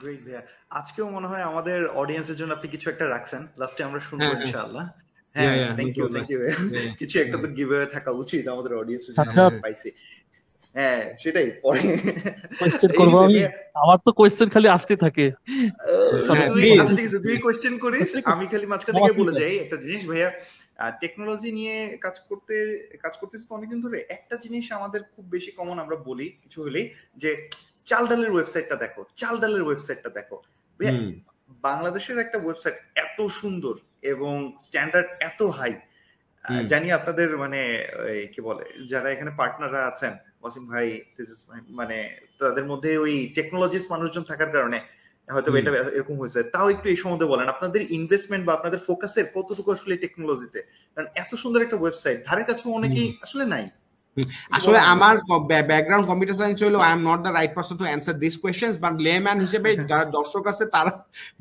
গ্রেট ভাইয়া, আজকেও মনে হয় আমাদের অডিয়েন্সের জন্য আপনি কিছু একটা রাখছেন, লাস্টে আমরা শুনবো ইনশাআল্লাহ। হ্যাঁ, থ্যাংক ইউ থ্যাংক ইউ কিছু একটা তো গিভওয়ে থাকা উচিত আমাদের অডিয়েন্সের জন্য, আমরা পাইছি। হ্যাঁ, সেটাই পরে কোশ্চেন করব আমি, আমার তো কোশ্চেন খালি আসতে থাকে। তুই কোশ্চেন করিস, আমি খালি মাঝখান থেকে বলে যাই একটা জিনিস ভাইয়া, টেকনোলজি নিয়ে কাজ করতে কাজ করতেছি অনেকদিন ধরে, একটা জিনিস আমাদের খুব বেশি কমন, আমরা বলি কিছু হলেই যে চালডালের ওয়েবসাইটটা দেখো, চালডালের ওয়েবসাইটটা দেখো। বাংলাদেশের একটা ওয়েবসাইট এত সুন্দর এবং স্ট্যান্ডার্ড এত হাই, জানি আপনাদের মানে কি বলে যারা এখানে পার্টনাররা আছেন, ওয়াসিম ভাই, তেজা ভাই, মানে তাদের মধ্যে ওই টেকনোলজিস্ট মানুষজন থাকার কারণে হয়তো এটা এরকম হয়েছে। তাও একটু এই সম্বন্ধে বলেন, আপনাদের ইনভেস্টমেন্ট বা আপনাদের ফোকাসের কতটুকু আসলে টেকনোলজিতে, কারণ এত সুন্দর একটা ওয়েবসাইট ধারের কাছে অনেকেই আসলে নাই। আসলে আমার ব্যাকগ্রাউন্ড কম্পিউটার সায়েন্স হলো, I am not the right person to answer this questions, but layman হিসেবে যারা দর্শক আছে তারা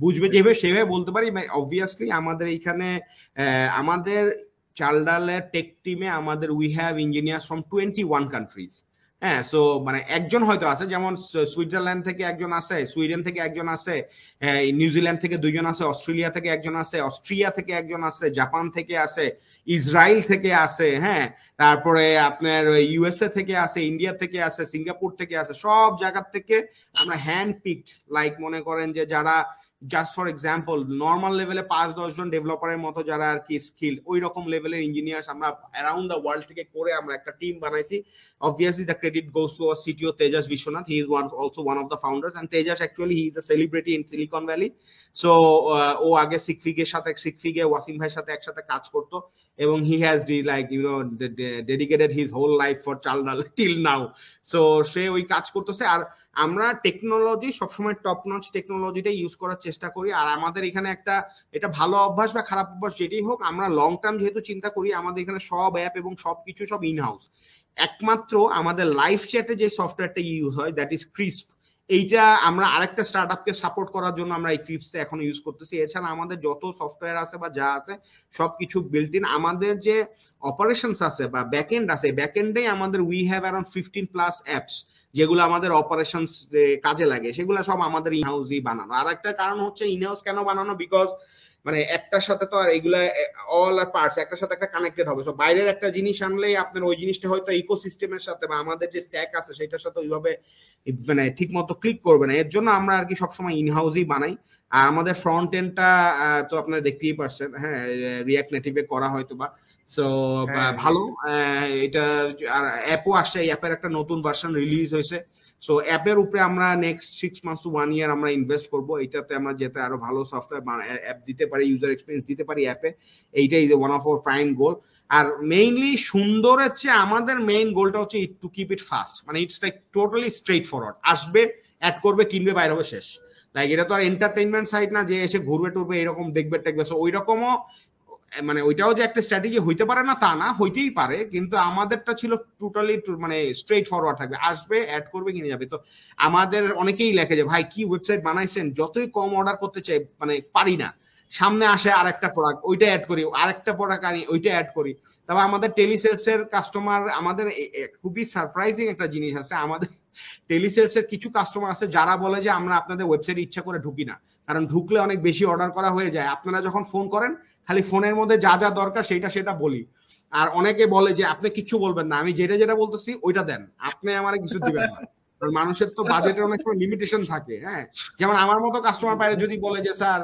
বুঝবে যেভাবে সেভাবে বলতে পারি। অবভিয়াসলি আমাদের এইখানে আমাদের চালডালের টেক টিমে আমাদের we have engineers from twenty one countries. হ্যাঁ, সো মানে একজন হয়তো আছে, যেমন সুইজারল্যান্ড থেকে একজন আছে, সুইডেন থেকে একজন আছে, নিউজিল্যান্ড থেকে দুইজন আছে, অস্ট্রেলিয়া থেকে একজন আছে, অস্ট্রিয়া থেকে একজন আছে, জাপান থেকে আছে, ইসরায়েল থেকে আসে, হ্যাঁ, তারপরে আপনার ইউএসএ থেকে আসে, ইন্ডিয়া থেকে আসে, সিঙ্গাপুর থেকে আসে। সব জায়গার থেকে আমরা হ্যান্ড পিকড, লাইক মনে করেন যে যারা জাস্ট ফর এক্সাম্পল নর্মাল লেভেলে পাঁচ দশজন ডেভেলপারের মতো যারা আর কি স্কিল ওই রকম লেভেলের ইঞ্জিনিয়ার্স আমরা অ্যারাউন্ড দ্য ওয়ার্ল্ড থেকে করে আমরা একটা টিম বানাইছি। Obviously the credit goes to our CTO Tejas Biswanath, he is also one of the founders and Tejas actually he is a celebrity in Silicon Valley. So ও আগে সিকফিগের সাথে সিকফিগে ওয়াসিম ভাইয়ের সাথে একসাথে কাজ করতো এবং he has like you know dedicated his whole life for Chaldal till now. So সে ওই কাজ করতেছে। আর আমরা টেকনোলজি সবসময় টপ নচ টেকনোলজিটাই ইউজ করার চেষ্টা করি। আর আমাদের এখানে একটা এটা ভালো অভ্যাস বা খারাপ অভ্যাস যেটাই হোক, আমরা লং টার্ম যেহেতু চিন্তা করি, আমাদের এখানে সব অ্যাপ এবং সব কিছু সব ইনহাউস। একমাত্র আমাদের লাইভ চ্যাটে যে সফটওয়্যারটা ইউজ হয় দ্যাট ইজ ক্রিস্প, এইটা আমরা আরেকটা স্টার্ট আপকে সাপোর্ট করার জন্য আমরা এই ক্রিপসটা এখন ইউজ করতেছি। এছাড়া আমাদের যত সফটওয়্যার আছে বা যা আছে সব কিছু বিল্ট ইন। আমাদের যে অপারেশনস আছে বা ব্যাকএন্ড আছে, ব্যাকএন্ডেই আমাদের we have around fifteen plus apps যেগুলো আমাদের অপারেশনস কাজে লাগে, সেগুলো সব আমাদের ইনহাউসই বানানো। আর একটা কারণ হচ্ছে ইনহাউস কেন বানানো, বিকজ মানে একটার সাথে তো আর এগুলা অল আর পার্টস একটার সাথে একটা কানেক্টেড হবে। সো বাইরের একটা জিনিস আনলেই আপনার ওই জিনিসটা হয়তো ইকোসিস্টেমের সাথে বা আমাদের যে স্ট্যাক আছে সেটার সাথে ওইভাবে মানে ঠিক মতো ক্লিক করবে না। এর জন্য আমরা আর কি সবসময় ইনহাউসই বানাই। আর আমাদের ফ্রন্ট এন্ডটা তো আপনারা দেখতেই পারছেন, হ্যাঁ রিয়াক্ট নেটিভে করা হয়তো বা। সো ভালো এটা। আর অ্যাপও আসছে, এই অ্যাপের একটা নতুন ভার্সন রিলিজ হয়েছে। সো অ্যাপের উপরে আমরা next six months to one year আমরা ইনভেস্ট করবো এইটাতে, আমরা যাতে আরো ভালো সফটওয়্যার অ্যাপ দিতে পারি, ইউজার এক্সপিরিয়েন্স দিতে পারি অ্যাপে। এইটা is one of our prime goal. আর মেইনলি সুন্দরের চেয়ে আমাদের মেইন গোলটা হচ্ছে it to keep it fast, মানে it's like totally straightforward. আসবে, অ্যাড করবে, কিনবে, বাইরে হবে, শেষ। লাইক এটা তো আর এন্টারটেনমেন্ট সাইট না যে এসে ঘুরবে টুরবে এরকম দেখবে টেকবে। সো ওই রকমও মানে ওইটাও যে একটা স্ট্র্যাটেজি হইতে পারে না তা না, হইতেই পারে, কিন্তু আমাদেরটা ছিল টোটালি মানে স্ট্রেট ফরওয়ার্ড। থাকবে, আসবে, অ্যাড করবে, কিনে যাবে। তো আমাদের অনেকেই লেখে যে ভাই কি ওয়েবসাইট বানাইছেন, যতই কম অর্ডার করতে চাই মানে পারি না, সামনে আসে আর একটা প্রোডাক্ট ওইটা অ্যাড করি, আর একটা প্রোডাক্ট আনি ওইটা অ্যাড করি। তারপর আমাদের টেলিসেলস এর কাস্টমার, আমাদের খুবই সারপ্রাইজিং একটা জিনিস আছে, আমাদের টেলিসেলস এর কিছু কাস্টমার আছে যারা বলে যে আমরা আপনাদের ওয়েবসাইট ইচ্ছা করে ঢুকি না, কারণ ঢুকলে অনেক বেশি অর্ডার করা হয়ে যায়, আপনারা যখন ফোন করেন খালি ফোনের মধ্যে যা যা দরকার সেটা সেটা বলি। আর অনেকে বলে যে আপনি কিচ্ছু বলবেন না, আমি যেটা যেটা বলতেছি ওইটা দেন, আপনি আমার কিছু দিবেন না। কারণ মানুষের তো বাজেটের অনেক সময় লিমিটেশন থাকে। হ্যাঁ, যেমন আমার মতো কাস্টমার পাইলে যদি বলে যে স্যার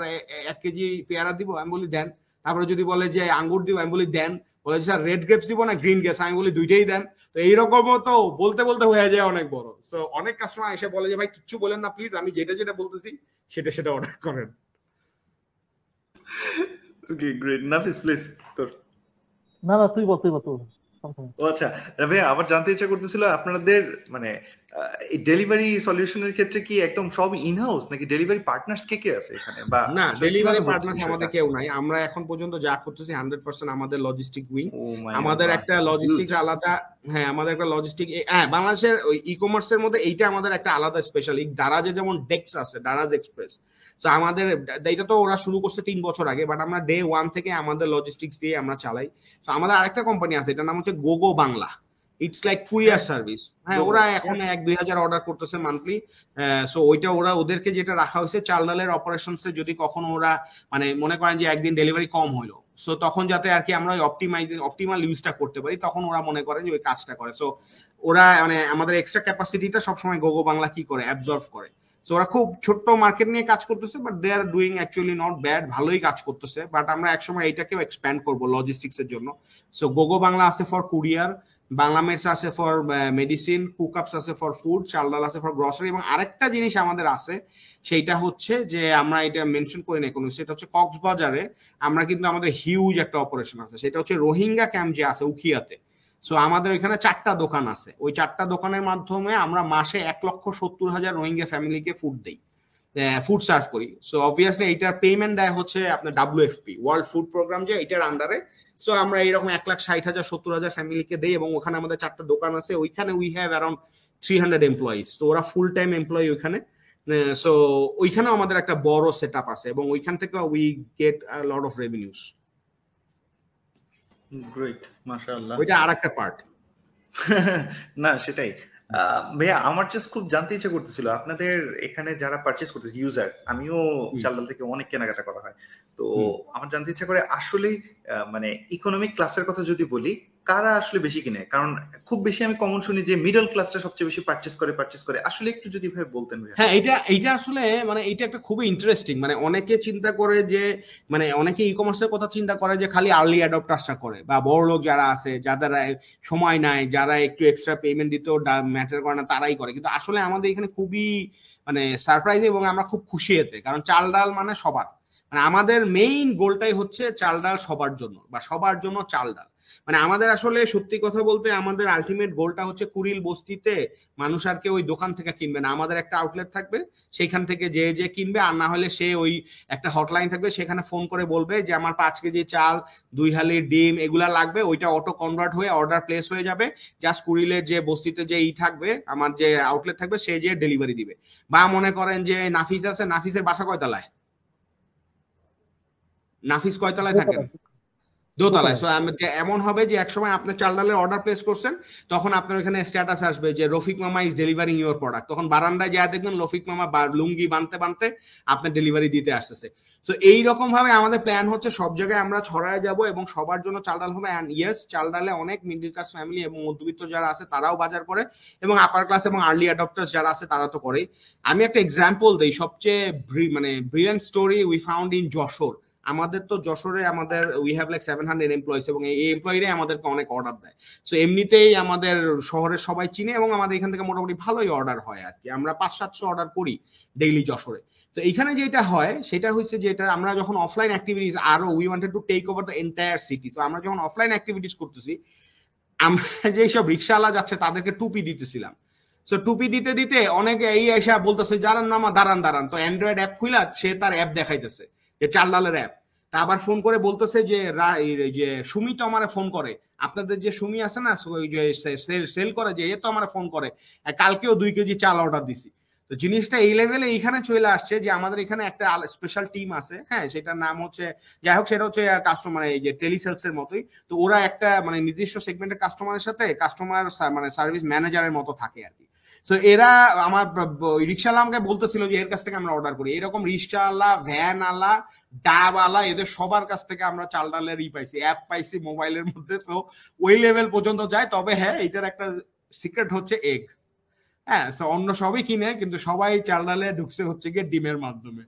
এক কেজি পেয়ারা দিব, আমি বলি দেন। তারপরে যদি বলে যে আঙ্গুর দিব, আমি বলি দেন। বলে যে স্যার রেড গ্রেপস দিব না গ্রিন গ্রেপস, আমি বলি দুইটাই দেন। তো এইরকমও তো বলতে বলতে হয়ে যায় অনেক বড়। সো অনেক কাস্টমার এসে বলে যে ভাই কিচ্ছু বলেন না প্লিজ, আমি যেটা যেটা বলতেছি সেটা সেটা অর্ডার করেন। Okay, great. Nafis, please. না না তুই বল তুই বল। ও আচ্ছা ভাই, আবার জানতে ইচ্ছা করতেছিল আপনাদের মানে এই ডেলিভারি সলিউশনের ক্ষেত্রে কি একদম সব ইনহাউস নাকি ডেলিভারি পার্টনারস কে কে আছে এখানে? বা না, ডেলিভারি পার্টনারস আমাদের কেউ নাই। আমরা এখন পর্যন্ত যা করতেছি হান্ড্রেড পার্সেন্ট আমাদের লজিস্টিক উইং, আমাদের একটা লজিস্টিক আলাদা। হ্যাঁ, আমাদের একটা লজিস্টিক, হ্যাঁ বাংলাদেশের ওই ই-কমার্সের মধ্যে এইটা আমাদের একটা আলাদা স্পেশাল। দারাজে যেমন ডেক্স আছে, দারাজ এক্সপ্রেস, তো আমাদের এইটা তো ওরা শুরু করছে তিন বছর আগে, বাট আমরা ডে ওয়ান থেকে আমাদের লজিস্টিক্স দিয়ে আমরা চালাই। তো আমাদের আরেকটা কোম্পানি আছে, এটার নাম হচ্ছে গোগো Bangla, it's like courier service. হ্যাঁ, ওরা এখন এক দুই হাজার অর্ডার করতেছে মান্থলি। সো ওইটা ওরা, ওদেরকে যেটা রাখা হয়েছে চালডালের অপারেশনসে যদি কখনো ওরা মানে মনে করেন যে একদিন ডেলিভারি কম হলো, সো তখন যাতে আর কি আমরা অপটিমাইজ অপটিমাল ইউজটা করতে পারি, তখন ওরা মনে করেন যে ওই কাজটা করে। সো ওরা মানে আমাদের এক্সট্রা ক্যাপাসিটিটা সবসময় গোগো বাংলা কি করে অ্যাবজর্ভ করে। সো ওরা খুব ছোট্ট মার্কেট নিয়ে কাজ করতেছে, but they are doing actually not bad, ভালোই কাজ করতেছে। বাট আমরা একসময় এইটাকেও এক্সপ্যান্ড করবো লজিস্টিক্সের জন্য। সো গোগো বাংলা আছে ফর কুরিয়ার, বাংলা মেডস আছে ফর মেডিসিন, কুকআপস আছে ফর ফুড, চালডাল আছে ফর গ্রসারি। এবং আরেকটা জিনিস আমাদের আছে, সেইটা হচ্ছে যে আমরা এটা মেনশন করি না কোনো, সেটা হচ্ছে কক্সবাজারে আমরা কিন্তু আমাদের হিউজ একটা অপারেশন আছে, সেটা হচ্ছে রোহিঙ্গা ক্যাম্প যে আছে উখিয়াতে। সো আমাদের ওইখানে চারটা দোকান আছে, ওই চারটা দোকানের মাধ্যমে আমরা মাসে এক লক্ষ সত্তর হাজার রোহিঙ্গা ফ্যামিলিকে ফুড দিই, ফুড সার্ভ করি। সো অবভিয়াসলি এইটার পেমেন্ট দেয় হচ্ছে আপনার ডাব্লিউএফপি, ওয়ার্ল্ড ফুড প্রোগ্রাম, যে এটার আন্ডারে। সো আমরা এইরকম এক লাখ ষাট হাজার সত্তর হাজার ফ্যামিলিকে দিই, এবং ওখানে আমাদের চারটা দোকান আছে। ওইখানে we have around three hundred employees, তো ওরা ফুল টাইম এমপ্লয়ি ওইখানে। সো ওইখানেও আমাদের একটা বড় সেট আপ আছে, এবং ওইখান থেকে we get a lot of revenues. Great, মাশাআল্লাহ। ওইটা আরেকটা পার্ট না, সেটাই ভাইয়া আমার জাস্ট খুব জানতে ইচ্ছা করতেছিল আপনাদের এখানে যারা পারচেজ করতেছে ইউজার, আমিও চালডাল থেকে অনেক কেনাকাটা করা হয়, তো আমার জানতে ইচ্ছা করে আসলে মানে ইকোনমিক ক্লাসের কথা যদি বলি, কারা আসলে বেশি কিনে? কারণ খুব বেশি আমি কমন শুনি যে মিডল ক্লাসটা সবচেয়ে বেশি পারচেজ করে পারচেজ করে আসলে একটু যদি ভাই বলতেন। হ্যাঁ, এটা এটা আসলে মানে এটা একটা খুবই ইন্টারেস্টিং, মানে অনেকে চিন্তা করে যে মানে অনেকে ই কমার্সের কথা চিন্তা করে যে খালি আর্লি অ্যাডপ্টার্সরা করে বা বড় লোক যারা আছে, যাদের সময় নাই, যারা একটু এক্সট্রা পেমেন্ট দিতেও ম্যাটার করে না তারাই করে, কিন্তু আসলে আমাদের এখানে খুবই মানে সারপ্রাইজ এবং আমরা খুব খুশি এতে, কারণ চাল ডাল মানে সবার, মানে আমাদের মেইন গোলটাই হচ্ছে চাল ডাল সবার জন্য বা সবার জন্য চাল ডাল। মানে আমাদের আসলে সত্যি কথা বলতে আমাদের আলটিমেট গোলটা হচ্ছে কুড়িল বস্তিতে মানুষ আর কেউ ওই দোকান থেকে কিনবে না, আমাদের একটা আউটলেট থাকবে সেইখান থেকে যে যে কিনবে, আর না হলে সে ওই একটা হটলাইন থাকবে সেখানে ফোন করে বলবে যে আমার পাঁচ কেজি চাল, দুই হালি ডিম এগুলা লাগবে, ওইটা অটো কনভার্ট হয়ে অর্ডার প্লেস হয়ে যাবে, জাস্ট কুড়িলের যে বস্তিতে যে ই থাকবে আমার যে আউটলেট থাকবে সে যে ডেলিভারি দিবে। বা মনে করেন যে নাফিস আছে, নাফিসের বাসা কয়তলায়? নাফিস কয়তলায় থাকেন? দোতলায়। সো এমন হবে যে একসময় আপনি চালডালের অর্ডার প্লেস করছেন, তখন আপনার এখানে স্ট্যাটাস আসবে যে রফিক মামা ইজ ডেলিভারিং ইউর প্রোডাক্ট, তখন বারান্দায় যা দেখবেন রফিক মামা লুঙ্গি বানতে বানতে আপনার ডেলিভারি দিতে আসতেছে। সো এইরকম ভাবে আমাদের প্ল্যান হচ্ছে সব জায়গায় আমরা ছড়ায় যাব এবং সবার জন্য চালডাল হবে। অ্যান্ড ইয়েস, চালডালে অনেক মিডল ক্লাস ফ্যামিলি এবং মধ্যবিত্ত যারা আছে তারাও বাজার করে, এবং আপার ক্লাস এবং আর্লি অ্যাডপ্টার্স যারা আছে তারা তো করেই। আমি একটা এক্সাম্পল দিই, সবচেয়ে মানে brilliant story we found in Jessore. আমাদের তো যশোরে আমাদের we have like seven hundred employees এবং এই এমপ্লয়িরাই আমাদেরকে অনেক অর্ডার দেয়। সো এমনিতেই আমাদের শহরের সবাই চিনে এবং আমাদের এখান থেকে মোটামুটি ভালোই অর্ডার হয় আর কি, আমরা পাঁচ সাতশো অর্ডার করি ডেইলি যশোরে। তো এইখানে যেটা হয় সেটা হচ্ছে যে এটা আমরা যখন অফলাইন অ্যাক্টিভিটিস আরো we wanted to take over the entire city. তো আমরা যখন অফলাইন অ্যাক্টিভিটিস করতেছি আমরা যেসব রিক্সাওয়ালা যাচ্ছে তাদেরকে টুপি দিতেছিলাম। সো টুপি দিতে দিতে অনেকে এই এসে বলতেছে যারা নামা দাঁড়ান দাঁড়ান, তো অ্যান্ড্রয়েড অ্যাপ খুলে সে তার অ্যাপ দেখাইতেছে যে চালডালের অ্যাপ, তা আবার ফোন করে বলতেছে যে যে সুমি তো আমার ফোন করে, আপনাদের যে সুমি আছে না সেল করে, যে এ তো আমার ফোন করে, কালকেও দুই কেজি চাল অর্ডার দিছি। তো জিনিসটা এই লেভেলে এইখানে চলে আসছে যে আমাদের এখানে একটা স্পেশাল টিম আছে, হ্যাঁ সেটার নাম হচ্ছে যাই হোক সেটা হচ্ছে কাস্টমার এই যে টেলিসেলস এর মতোই। তো ওরা একটা মানে নির্দিষ্ট সেগমেন্টের কাস্টমারের সাথে কাস্টমার মানে সার্ভিস ম্যানেজারের মতো থাকে আর কি। সো এরা আমার রিক্সাওয়ালা আমাকে বলতেছিল যে এর কাছ থেকে আমরা অর্ডার করি, এরকম রিক্সাওয়ালা, ভ্যানওয়ালা, ডাবওয়ালা এদের সবার কাছ থেকে আমরা চালডালের ই পাইছি, অ্যাপ পাইছি মোবাইলের মধ্যে। সো ওই লেভেল পর্যন্ত যায়। তবে হ্যাঁ, এটার একটা সিক্রেট হচ্ছে এগ। হ্যাঁ, সো অন্য সবই কিনে কিন্তু সবাই চালডালে ঢুকছে হচ্ছে গিয়ে ডিমের মাধ্যমে।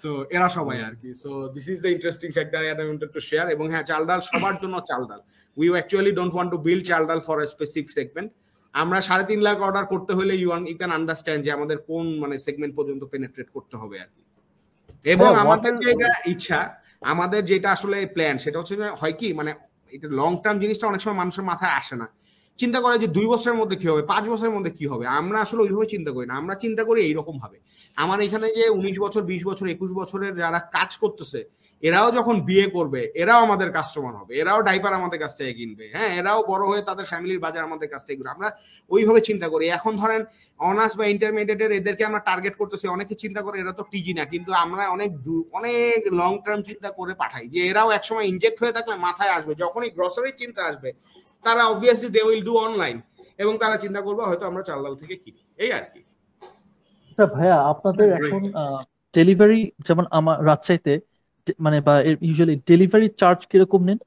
সো এরা সবাই আর কি। So this is the interesting fact that I wanted to share. এবং হ্যাঁ, চালডাল সবার জন্য Chaldal. We actually don't want to build Chaldal for a specific segment. আমরা সাড়ে তিন লাখ অর্ডার করতে হলে ইউ ইউ ক্যান আন্ডারস্ট্যান্ড যে আমাদের কোন মানে সেগমেন্ট পর্যন্ত পেনিট্রেট করতে হবে আর কি। এবং আমাদের যেটা ইচ্ছা, আমাদের যেটা আসলে প্ল্যান সেটা হচ্ছে হয় কি মানে এটা লং টার্ম জিনিসটা অনেক সময় মানুষের মাথায় আসে না, চিন্তা করে যে দুই বছরের মধ্যে কি হবে, পাঁচ বছরের মধ্যে কি হবে। আমরা আসলে ওইভাবে চিন্তা করি না, আমরা চিন্তা করি এইরকম ভাবে। আমার এখানে যে উনিশ বছর, বিশ বছর, একুশ বছরের যারা কাজ করতেছে এরাও যখন বিয়ে করবে এরাও আমাদের কাস্টমার হবে, এরাও ডাইপার আমাদের কাছ থেকে কিনবে, হ্যাঁ এরাও বড় হয়ে তাদের ফ্যামিলির বাজার আমাদের কাছ থেকে কিনবে। আমরা ওইভাবে চিন্তা করি। এখন ধরেন অনার্স বা ইন্টারমিডিয়েটের এদেরকে আমরা টার্গেট করতেছি, অনেকে চিন্তা করে এরা তো টিজি না, কিন্তু আমরা অনেক অনেক লং টার্ম চিন্তা করে পাঠাই যে এরাও একসময় ইনজেক্ট হয়ে থাকলে মাথায় আসবে, যখনই গ্রসারির চিন্তা আসবে তারা obviously they will do online, এবং তারা চিন্তা করবে হয়তো আমরা চালডাল থেকে কিনি, এই আর কি। আচ্ছা ভাইয়া, আপনাদের এখন ডেলিভারি যেমন আমার রাজশাহীতে মানে বা ইউজুয়ালি ডেলিভারি চার্জ কিরকম নেন?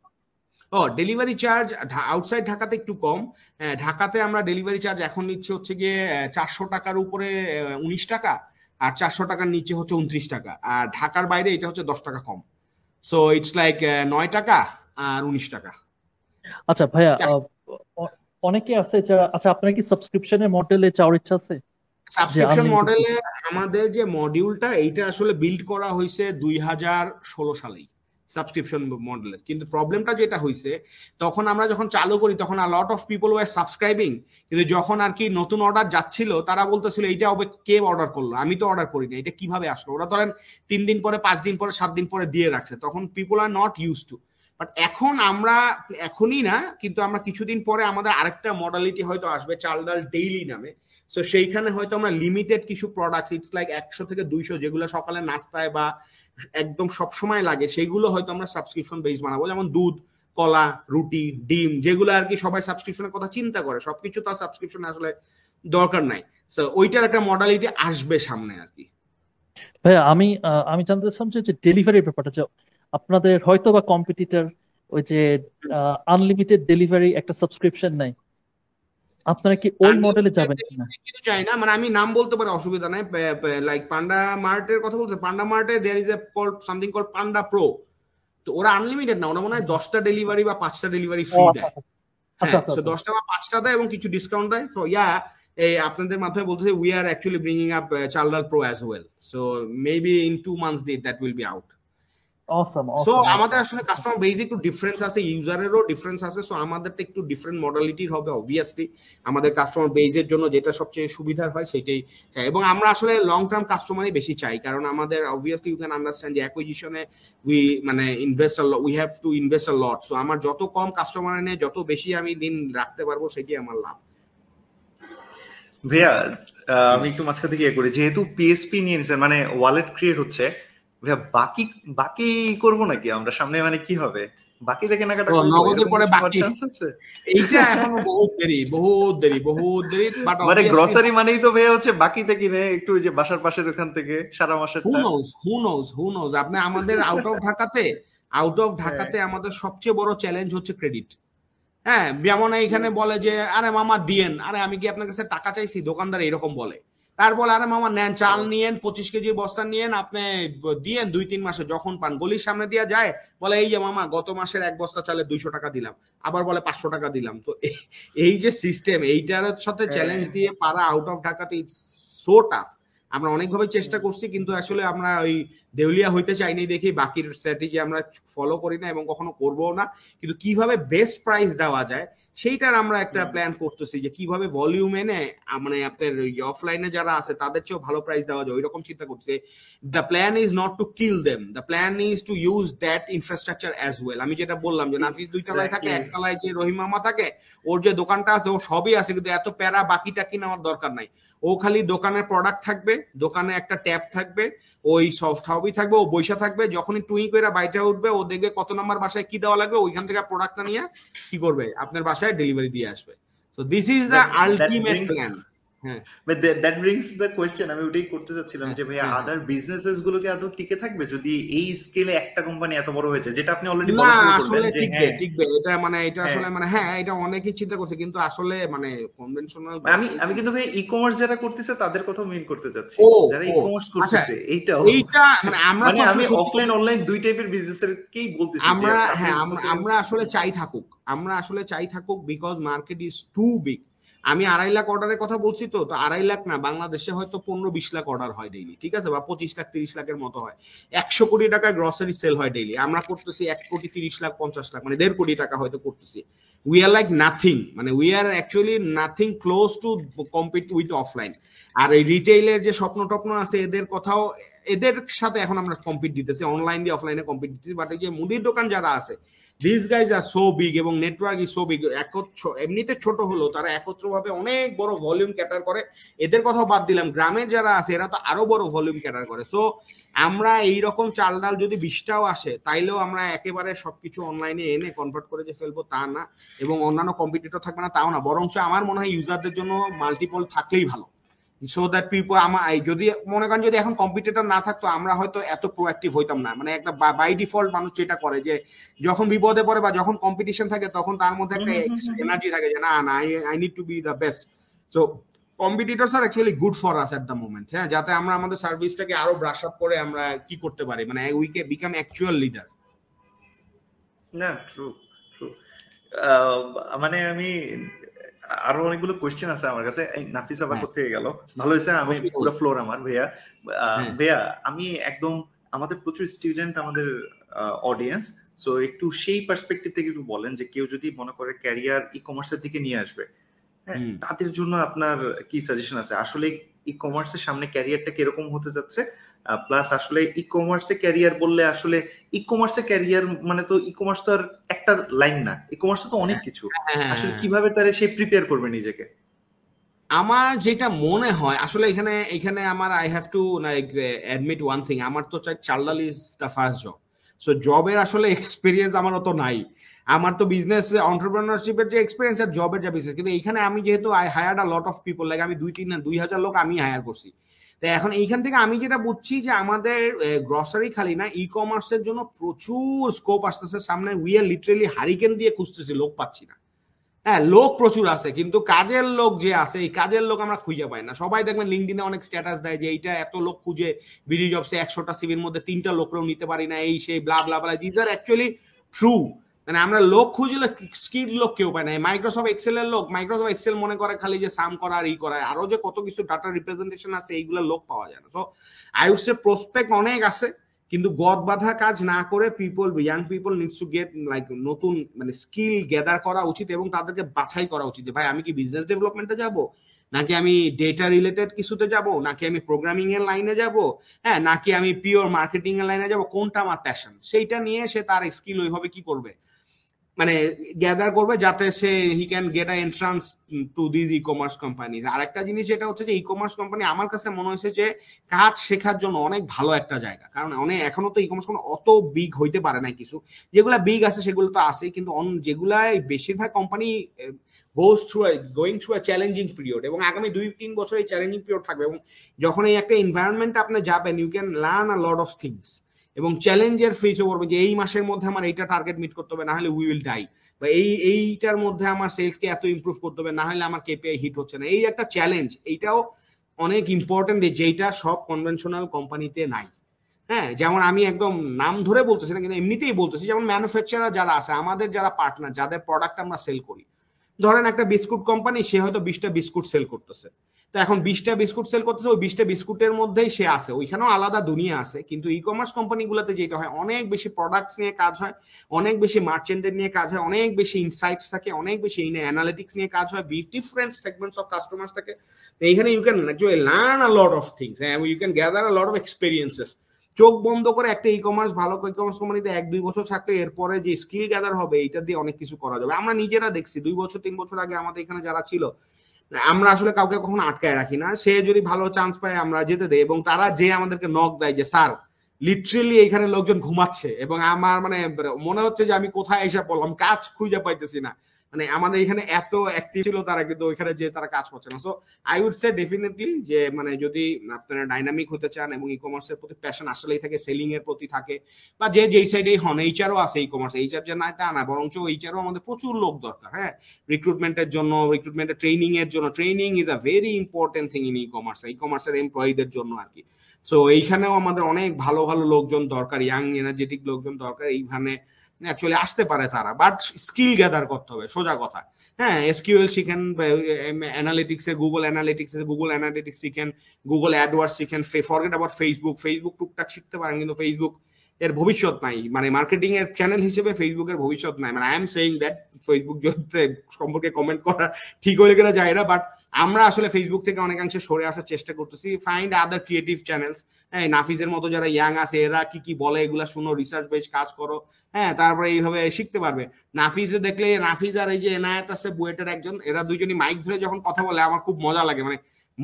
ও ডেলিভারি চার্জ আউটসাইড ঢাকাতে একটু কম। ঢাকাতে আমরা ডেলিভারি চার্জ এখন নিচ্ছে হচ্ছে গিয়ে চারশো টাকার উপরে উনিশ টাকা আর চারশো টাকার নিচে হচ্ছে উনত্রিশ টাকা, আর ঢাকার বাইরে এটা হচ্ছে দশ টাকা কম। সো ইটস লাইক নয় টাকা আর উনিশ টাকা। আচ্ছা ভাইয়া, অনেকে আছে যারা, আচ্ছা আপনার কি সাবস্ক্রিপশনের মডেলে চাওয়ার ইচ্ছা আছে? সাবস্ক্রিপশন মডেলে আমাদের যে মডিউলটা এইটা আসলে বিল্ড করা হয়েছে দুই হাজার ষোলো সালেই সাবস্ক্রিপশন মডেলের, কিন্তু প্রবলেমটা যেটা হয়েছে তখন আমরা যখন চালু করি তখন a lot of people were subscribing, কিন্তু যখন আর কি নতুন অর্ডার যাচ্ছিল তারা বলতেছিল এইটা হবে কে অর্ডার করলো, আমি তো অর্ডার করিনি, এটা কিভাবে আসলো। ওরা ধরেন তিন দিন পরে, পাঁচ দিন পরে, সাত দিন পরে দিয়ে রাখছে, তখন people are not use to. But এখন আমরা এখনই না, কিন্তু আমরা কিছুদিন পরে আমাদের আরেকটা মডালিটি হয়তো আসবে চালডাল ডেইলি নামে। সো সেইখানে হয়তো আমরা লিমিটেড কিছু প্রোডাক্টস, ইটস লাইক একশো থেকে দুইশো যেগুলো সকালে নাস্তায় বা একদম সবসময় লাগে সেইগুলো হয়তো আমরা সাবস্ক্রিপশন বেস বানাবো, যেমন দুধ, কলা, রুটি, ডিম, যেগুলো আর কি সবাই সাবস্ক্রিপশনের কথা চিন্তা করে। সবকিছু তার সাবস্ক্রিপশন আসলে দরকার নাই। সো ওইটার একটা মডালিটি আসবে সামনে আর কি। ভাইয়া আমি আমি জানতে চাচ্ছিলাম যে ডেলিভারি ব্যাপারটা, আপনাদের হয়তো বা কম্পিটিটর ওই যে আনলিমিটেড ডেলিভারি একটা সাবস্ক্রিপশন নাই, আপনারা কি ওই মডেলে যাবেন কিনা? কিন্তু চাই না, মানে আমি নাম বলতে পারি, অসুবিধা নাই। লাইক পান্ডা মার্টের কথা বলছে, পান্ডা মার্টে there is a called something called Panda Pro. তো ওরা আনলিমিটেড না, ওরা মনে হয় দশটা ডেলিভারি বা পাঁচটা ডেলিভারি ফ্রি দেয়, হ্যাঁ দশটা বা পাঁচটা দেয় এবং কিছু ডিসকাউন্ট দেয়। সো ইয়া, এই আপনাদের মাধ্যমে বলতেছে we are actually bringing up Chaldal pro as well. So maybe in two months that will be out. Awesome, awesome. So আমাদের আসলে কাস্টমার বেস একটু ডিফারেন্স আছে, ইউজারেরও ডিফারেন্স আছে। সো আমাদেরটা একটু ডিফারেন্ট মডালিটির হবে অবভিয়াসলি, আমাদের কাস্টমার বেসের জন্য যেটা সবচেয়ে সুবিধার হয় সেটাই চাই। এবং আমরা আসলে লং টার্ম কাস্টমারই বেশি চাই, কারণ আমাদের অবভিয়াসলি ইউ ক্যান আন্ডারস্ট্যান্ড যে অ্যাকুইজিশনে উই মানে invest a lot, we have to invest a lot. So আমার যত কম কাস্টমার এনে যত বেশি আমি দিন রাখতে পারবো সেটাই আমার লাভ। ভাইয়া আমি একটু মাঝখান থেকে ইয়ে করি, যেহেতু পিএসপি নিয়ে নিচ্ছেন মানে ওয়ালেট ক্রিয়েট হচ্ছে, বাকি বাকি করবো নাকি আমরা সামনে, মানে কি হবে বাকি থেকে না কাটা নগদের পরে বাকি আছে, এইটা এখনো বহুত দেরি বহুত দেরি বহুত দেরি মানে গ্রোসারি মানেই তো বে হচ্ছে বাকিতে কিনে একটু ওই যে বাসার পাশের ওখান থেকে সারা মাসের। Who knows who knows who knows আপনি আমাদের আউট অফ ঢাকাতে আউট অফ ঢাকাতে আমাদের সবচেয়ে বড় চ্যালেঞ্জ হচ্ছে ক্রেডিট। হ্যাঁ, যেমন এখানে বলে যে আরে মামা দিয়েন, আরে আমি কি আপনার কাছে টাকা চাইছি, দোকানদার এরকম বলে। তারপর আরে মামা নেন চাল নিয়েন, পঁচিশ কেজির বস্তা নিয়েন, আপনি দিয়েন দুই তিন মাসে যখন পান। গলির সামনে দিয়ে যায় বলে এই যে মামা গত মাসের এক বস্তা চালে দুইশো টাকা দিলাম, আবার বলে পাঁচশো টাকা দিলাম। তো এই যে সিস্টেম, এইটার সাথে চ্যালেঞ্জ দিয়ে পারা আউট অফ ঢাকাতে ইটস সো টাফ। আমরা অনেকভাবে চেষ্টা করছি কিন্তু আসলে আমরা ওই দেউলিয়া হইতে চাইনি দেখি বাকির স্ট্র্যাটেজি আমরা ফলো করি না এবং কখনো করবো না। কিন্তু কিভাবে বেস্ট প্রাইস দেওয়া যায় সেইটার আমরা একটা প্ল্যান করতেছি, যে কিভাবে ভলিউম এনে মানে আপনার অফলাইনে যারা আছে তাদের চেয়েও ভালো প্রাইস দেওয়া যায়, ওইরকম চিন্তা করতেছি। The plan is not to kill them, the plan is to use that infrastructure as well. আমি যেটা বললাম যে নাফিস দুই তলায় থাকে, এক তলায় যে রহিম মামা থাকে ওর যে দোকানটা আছে ও সবই আছে, কিন্তু এত প্যারা বাকিটা কিনা আমার দরকার নাই। ও খালি দোকানের প্রোডাক্ট থাকবে, দোকানে একটা ট্যাব থাকবে, ওই সফট হাউবি থাকবে, ও বৈশা থাকবে, যখনই টুই করে বাইটা উঠবে ও দেখবে কত নম্বর বাসায় কি দেওয়া লাগবে, ওইখান থেকে প্রোডাক্টটা নিয়ে কি করবে আপনার বাসায় ডেলিভারি দিয়ে আসবে। So this is the ultimate plan. হ্যাঁ, but that brings the question, আমি ওইটাই করতে চাচ্ছিলাম যে ভাইয়া আদার বিজনেসেস গুলো কি আদৌ টিকে থাকবে যদি এই স্কেলে একটা কোম্পানি এত বড় হয়েছে, যেটা আপনি অলরেডি বলা শুরু করলেন যে হ্যাঁ টিকবে, এটা মানে এটা আসলে মানে হ্যাঁ এটা অনেকেই চিন্তা করছে কিন্তু আসলে মানে কনভেনশনাল। আমি আমি কিন্তু ভাই ই-কমার্স যারা করতেছে তাদের কথা মেইন করতে চাচ্ছি, যারা ই-কমার্স করতেছে এইটা এইটা মানে আমরা আমি অফলাইন অনলাইন দুই টাইপের বিজনেসের কেই বলতেছি আমরা। হ্যাঁ, আমরা আসলে চাই থাকুক, আমরা আসলে চাই থাকুক because market is too big. আমি আড়াই লাখ অর্ডারের কথা বলছি, তো তো আড়াই লাখ না, বাংলাদেশে হয়তো পনেরো বিশ লাখ অর্ডার হয় ডেইলি, ঠিক আছে, বা পঁচিশ লাখ তিরিশ লাখের মতো হয়, একশো কোটি টাকা গ্রসারি সেল হয় ডেইলি। আমরা করতেছি এক কোটি তিরিশ লাখ পঞ্চাশ লাখ মানে দেড় কোটি টাকা হয়তো করতেছি। উই আর লাইক নাথিং, মানে we are actually nothing close to compete with offline. আর এই রিটেইলের যে স্বপ্ন টপ্ন আছে এদের কথাও, এদের সাথে এখন আমরা কম্পিট দিতেছি, অনলাইন দিয়ে অফলাইনে কম্পিট দিতেছি। বাট এই যে মুদির দোকান যারা আছে, these guys are so big এবং নেটওয়ার্ক ইজ সো বিগ, এমনিতে ছোট হলো তারা একত্রভাবে অনেক বড় ভলিউম ক্যাটার করে। এদের কথা বাদ দিলাম, গ্রামের যারা আছে এরা তো আরো বড় ভলিউম ক্যাটার করে। সো আমরা এইরকম চাল ডাল যদি বিশটাও আসে তাইলেও আমরা একেবারে সবকিছু অনলাইনে এনে কনভার্ট করে যে ফেলবো তা না, এবং অন্যান্য কম্পিটিটর থাকবে না তাও না, বরঞ্চ আমার মনে হয় ইউজারদের জন্য মাল্টিপল থাকলেই ভালো। সো দ্যাট পিপল আমার যদি মনে করেন যদি এখন কম্পিটিটর না থাকতো আমরা হয়তো এত প্রোঅ্যাক্টিভ হইতাম না, মানে একটা বাই ডিফল্ট মানুষ যেটা করে যে যখন বিপদে পড়ে বা যখন কম্পিটিশন থাকে তখন তার মধ্যে একটা এনার্জি থাকে যে না না I need to be the best. So competitors are actually good for us at the moment. হ্যাঁ, যাতে আমরা আমাদের সার্ভিসটাকে আরো ব্রাশ আপ করে আমরা কি করতে পারি, মানে we can become actual leader. না ট্রু ট্রু মানে আমি আরো অনেকগুলো কোয়েশ্চেন আছে আমার কাছে। নাফিস আবার কোথায় গেল, ভালো হয়েছে আমি পুরো ফ্লোর আমার। ভাইয়া ভাইয়া আমি একদম আমাদের প্রচুর স্টুডেন্ট আমাদের অডিয়েন্স, সো একটু সেই পার্সপেক্টিভ থেকে একটু বলেন যে কেউ যদি মনে করে ক্যারিয়ার ই-কমার্সের দিকে নিয়ে আসবে, হ্যাঁ তাদের জন্য আপনার কি সাজেশন আছে? আসলে ই-কমার্সের সামনে ক্যারিয়ারটা কিরকম হতে যাচ্ছে, প্লাস আসলে ই-কমার্সে ক্যারিয়ার বললে আসলে ই-কমার্সে ক্যারিয়ার মানে তো ই-কমার্স তো আর একটা লাইন না, ই-কমার্সে তো অনেক কিছু, আসলে কিভাবে তারে সে প্রিপেয়ার করবে নিজেকে? আমার যেটা মনে হয় আসলে এখানে এখানে আমার I have to like admit one thing, আমার তো Chaldal is the first job. So জবের আসলে এক্সপিরিয়েন্স আমার অত নাই, আমার তো বিজনেস এন্টারপ্রেনারশিপের যে এক্সপিরিয়েন্স আর জবের যা বিজনেস, কিন্তু এখানে আমি যেহেতু I hired a lot of people, like আমি দুই তিন দুই হাজার লোক আমি হায়ার করছি। তো এখন এইখান থেকে আমি যেটা বুঝছি যে আমাদের গ্রসারি খালি না, ই কমার্সের জন্য প্রচুর স্কোপ আসতেছে সামনে। উই আর লিটারেলি হারিকেন দিয়ে খুঁজতেছি, লোক পাচ্ছি না। হ্যাঁ, লোক প্রচুর আছে কিন্তু কাজের লোক যে আছে এই কাজের লোক আমরা খুঁজে পাই না। সবাই দেখবেন লিঙ্কডিনে অনেক স্ট্যাটাস দেয় যে এইটা এত লোক খুঁজে বিডি জবসে একশোটা সিভির মধ্যে তিনটা লোকরাও নিতে পারি না, এই সেই blah blah blah. This are actually true. মানে আমরা লোক খুঁজলে স্কিল লোক কেউ পায় না। মাইক্রোসফট এক্সেলের লোক, মাইক্রোসফট এক্সেল মনে করে খালি যে সাম করা আর ই করায়, আরো যে কত কিছু ডাটা রিপ্রেজেন্টেশন আছে এইগুলো লোক পাওয়া যায় না। So I would say prospect অনেক আছে কিন্তু গদ বাঁধা কাজ না করে people, young people needs to get like নতুন মানে স্কিল গ্যাদার করা উচিত এবং তাদেরকে বাছাই করা উচিত যে ভাই আমি কি বিজনেস ডেভেলপমেন্টে যাব, নাকি আমি ডেটা রিলেটেড কিছুতে যাব, নাকি আমি প্রোগ্রামিং এর লাইনে যাব, হ্যাঁ নাকি আমি পিওর মার্কেটিং এর লাইনে যাব, কোনটা আমার প্যাশন সেইটা নিয়ে সে তার স্কিল ওইভাবে কি করবে মানে গ্যাদার করবে যাতে সে he can get a entrance to this e commerce company. আর একটা জিনিস যেটা হচ্ছে যে ই কমার্স কোম্পানি আমার কাছে মনে হয়েছে যে কাজ শেখার জন্য অনেক ভালো একটা জায়গা, কারণ অনেক এখনো তো ই কমার্স কোম্পানি অত বিগ হইতে পারে না, কিছু যেগুলো বিগ আছে সেগুলো তো আসেই কিন্তু যেগুলাই বেশিরভাগ company goes through going through a challenging period এবং আগামী দুই তিন বছর এই চ্যালেঞ্জিং পিরিয়ড থাকবে এবং যখন এই একটা এনভায়রনমেন্টে আপনি যাবেন you can learn a lot of things এবং চ্যালেঞ্জের ফেসও করবে যে এই মাসের মধ্যে আমার এইটা টার্গেট মিট করতে হবে, না হলে উই উইল ডাই, বা এই এইটার মধ্যে আমার সেলসকে এত ইমপ্রুভ করতে হবে, না হলে আমার কেপিআই হিট হচ্ছে না। এই একটা চ্যালেঞ্জ, এইটাও অনেক ইম্পর্টেন্ট যেইটা সব কনভেনশনাল কোম্পানিতে নাই। হ্যাঁ, যেমন আমি একদম নাম ধরে বলতেছি না কিন্তু এমনিতেই বলতেছি, যেমন ম্যানুফ্যাকচারার যারা আছে আমাদের, যারা পার্টনার, যাদের প্রোডাক্ট আমরা সেল করি, ধরেন একটা বিস্কুট কোম্পানি সে হয়তো বিশটা বিস্কুট সেল করতেছে, তো এখন বিশটা বিস্কুট সেল করতেছে ওই বিশটা বিস্কুটের মধ্যেই সে আসে, ওইখানেও আলাদা দুনিয়া আছে। কিন্তু ই কমার্স কোম্পানিগুলোতে যেটা হয় অনেক বেশি প্রোডাক্ট নিয়ে কাজ হয়, অনেক বেশি মার্চেন্টের নিয়ে কাজ হয়, অনেক বেশি ইনসাইটস থাকে, অনেক বেশি অ্যানালিটিক্স নিয়ে কাজ হয়, ডিফারেন্ট সেগমেন্টস অফ কাস্টমার্স থাকে। এইখানে you can actually learn a lot of things, you can gather a lot of experiences. চোখ বন্ধ করে একটা ই কমার্স, ভালো ই কমার্স কোম্পানিতে এক দুই বছর থাকলে এরপরে যে স্কিল গ্যাদার হবে এইটা দিয়ে অনেক কিছু করা যাবে। আমরা নিজেরা দেখছি দুই বছর তিন বছর আগে আমাদের এখানে যারা ছিল, আমরা আসলে কাউকে কখনো আটকায় রাখি না, সে যদি ভালো চান্স পায় আমরা যেতে দেই এবং তারা যে আমাদেরকে নক দেয় যে স্যার লিটারেলি এখানে লোকজন ঘুমাচ্ছে এবং আমার মানে মনে হচ্ছে যে আমি কোথায় এসে বললাম, কাজ খুঁজে পাইতেছি না, মানে আমাদের এখানে এত অ্যাক্টিভ ছিল তারা কিন্তু ওইখানে যে তারা কাজ করছে না। So I would say definitely যে মানে যদি আপনারা ডাইনামিক হতে চান এবং ই কমার্সের প্রতি প্যাশন আসলেই থাকে, সেলিং এর প্রতি থাকে, বা যে যেই সাইডেই হন, এইচআরও আছে ই কমার্স, এইচআর যে না তা না, বরঞ্চ এইচআরও আমাদের প্রচুর লোক দরকার। হ্যাঁ, রিক্রুটমেন্টের জন্য, রিক্রুটমেন্টের ট্রেনিং এর জন্য, training is a very important thing in e commerce, ই কমার্সের এমপ্লয়ীদের জন্য আর কি। সো এইখানেও আমাদের অনেক ভালো ভালো লোকজন দরকার, ইয়াং এনার্জেটিক লোকজন দরকার, এইখানে অ্যাকচুয়ালি আসতে পারে তারা, বাট স্কিল গ্যাদার করতে হবে, সোজা কথা। হ্যাঁ, এসকিউএল শিখেন, অ্যানালিটিক্স এ গুগল অ্যানালিটিক্স গুগল অ্যানালিটিক্স শিখেন, গুগল অ্যাডওয়ার্ডস শিখেন, ফরগেট অ্যাবাউট ফেসবুক, ফেসবুক টুকটাক শিখতে পারেন কিন্তু ফেসবুক এর ভবিষ্যৎ নাই, মানে মার্কেটিং এর চ্যানেল হিসেবে ফেসবুকের ভবিষ্যৎ নাই। মানে I am saying that, Facebook সম্পর্কে কমেন্ট করা ঠিক হয়ে কিনা যায় না, বাট আমরা আসলে ফেসবুক থেকে অনেকাংশে সরে আসার চেষ্টা করতেছি। ফাইন্ড আদার ক্রিয়েটিভ চ্যানেলস, হ্যাঁ নাফিসের মতো যারা ইয়াং আছে এরা কি কি বলে এগুলা শুনো, রিসার্চ বেস কাজ করো, হ্যাঁ তারপরে এইভাবে শিখতে পারবে। নাফিসে দেখলে, নাফিস আর এই যে এনায়েত আছে বুয়েটের একজন, এরা দুজনই মাইক ধরে যখন কথা বলে আমার খুব মজা লাগে, মানে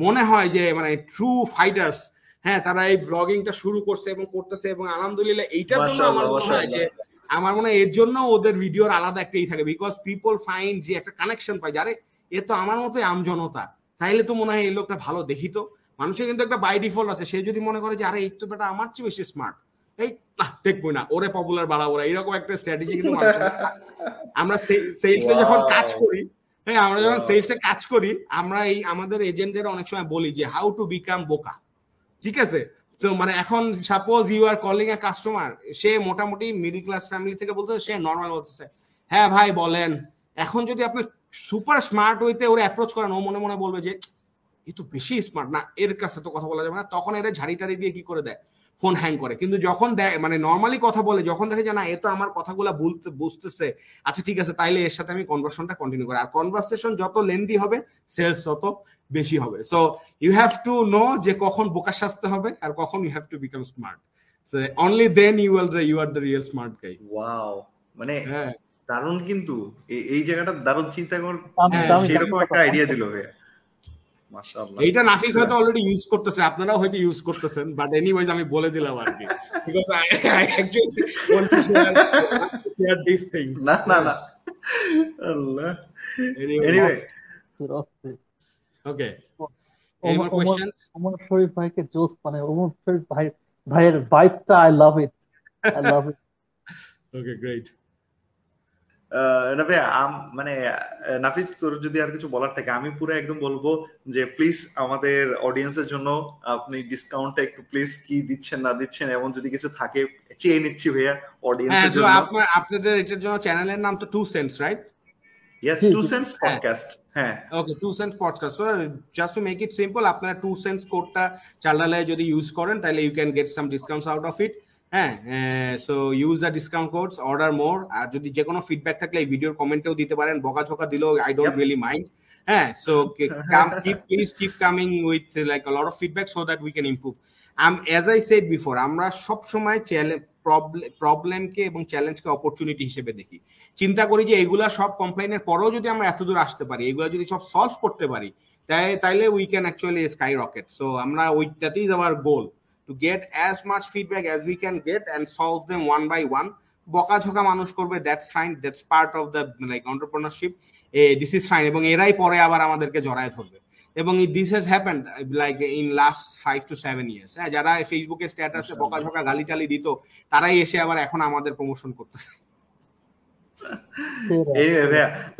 মনে হয় যে মানে ট্রু ফাইটার্স। হ্যাঁ, তারা এই ব্লগিংটা শুরু করছে এবং করতেছে এবং আলহামদুলিল্লাহ এইটার জন্য আমার মনে হয় যে আমার মনে হয় এর জন্য ওদের ভিডিওর আলাদা একটাই থাকে, বিকজ পিপল ফাইন্ড যে একটা কানেকশন পায় যারে এ তো আমার মতোই আমজনতা, তাইলে তো মনে হয় এই লোকটা ভালো দেখিত মানুষের, কিন্তু একটা বাই ডিফল্ট আছে সে যদি মনে করে যে আরে এই তো বেটা আমার চেয়ে বেশি স্মার্ট, এই দেখবো না ওরে পপুলার বাড়াবোরা, এরকম একটা স্ট্র্যাটেজি কিন্তু আমরা সেলসে যখন কাজ করি, হ্যাঁ আমরা যখন সেলসে কাজ করি আমরা এই আমাদের এজেন্টদের অনেক সময় বলি যে হাউ টু বিকাম বোকা। ঠিক আছে, তো মানে এখন suppose you are calling a customer, সে মোটামুটি মিডল ক্লাস ফ্যামিলি থেকে বলতেছে, সে নর্মাল বলতেছে হ্যাঁ ভাই বলেন, এখন যদি আপনি সুপার স্মার্ট ওয়েতে ওর অ্যাপ্রোচ করেন ও মনে মনে বলবে যে এ তো বেশি স্মার্ট না, এর কাছে তো কথা বলা যাবে না, তখন এরা ঝাড়ি টাড়ি দিয়ে কি করে দেয়, ফোন হ্যাং করে। কিন্তু যখন দেয় মানে নর্মালি কথা বলে, যখন দেখে যে না এ তো আমার কথাগুলো বুঝতেছে, আচ্ছা ঠিক আছে তাইলে এর সাথে আমি কনভারসেশনটা কন্টিনিউ করি, আর কনভারসেশন যত লেন্দি হবে সেলস তত বেশি হবে। So you have to know যে কখন বোকা সাজতে হবে আর কখন you have to become smart, so only then you will you are the real smart guy. Wow, মানে দারুণ, কিন্তু এই জায়গাটা দারুণ চিন্তা কর, এরকম একটা আইডিয়া দিল ভাই। এইটা নাফিস হয়তো অলরেডি ইউজ করতেছে, আপনারাও হয়তো ইউজ করতেছেন, বাট এনিওয়েজ আমি বলে দিলাম আর কি, because I actually want to share this things. না না না, আল্লাহ, anyway okay, Any more questions? Omer Sharif bhai ke jokes banay. Omer Sharif bhai, bhaier vibe ta, I love it. I love it. Okay, great. মানে নাফিস তোর যদি আর কিছু বলার থাকে আমি পুরো একদম বলবো যে প্লিজ আমাদের অডিয়েন্সের জন্য আপনি ডিসকাউন্টটা একটু প্লিজ কি দিচ্ছেন না দিচ্ছেন এবং যদি কিছু থাকে চেয়ে নিচ্ছি ভাইয়া অডিয়েন্সের জন্য। আপনাদের এটার জন্য চ্যানেলের নাম তো two cents right? Yes, two cents podcast. Okay, two cents podcast. So just to make it simple, আপনারা two cents code টা Chaldal এ যদি use করেন তাহলে you can get some discounts out of it. হ্যাঁ, so use the discount codes, order more. আর যদি যে কোনো feedback থাকলে এই ভিডিওর কমেন্টেও দিতে পারেন, বকাঝকা দিলেও I don't really mind. হ্যাঁ, so come, keep please keep coming with like a lot of feedback so that we can improve. Um, as I said before, আমরা সব সময় challenge প্রবলেমকে এবং চ্যালেঞ্জকে অপরচুনিটি হিসেবে দেখি, চিন্তা করি যে এগুলা সব কমপ্লেনের পরেও যদি আমরা এতদূর আসতে পারি, এগুলা যদি সব সলভ করতে পারি তাই তাইলে we can actually skyrocket. So আমরা ওইটাতে is our goal to get as much feedback as we can get and solve them one by one. বকাঝকা মানুষ করবে, that's fine, that's part of the like entrepreneurship, this is fine, এবং এরাই পরে আবার আমাদেরকে জড়ায় ধরবে এবং this has happened like in last five to seven years. হ্যাঁ, যারা ফেসবুকে স্ট্যাটাসে বকাঝকা গালি টালি দিত তারাই এসে আবার এখন আমাদের প্রমোশন করতেছে।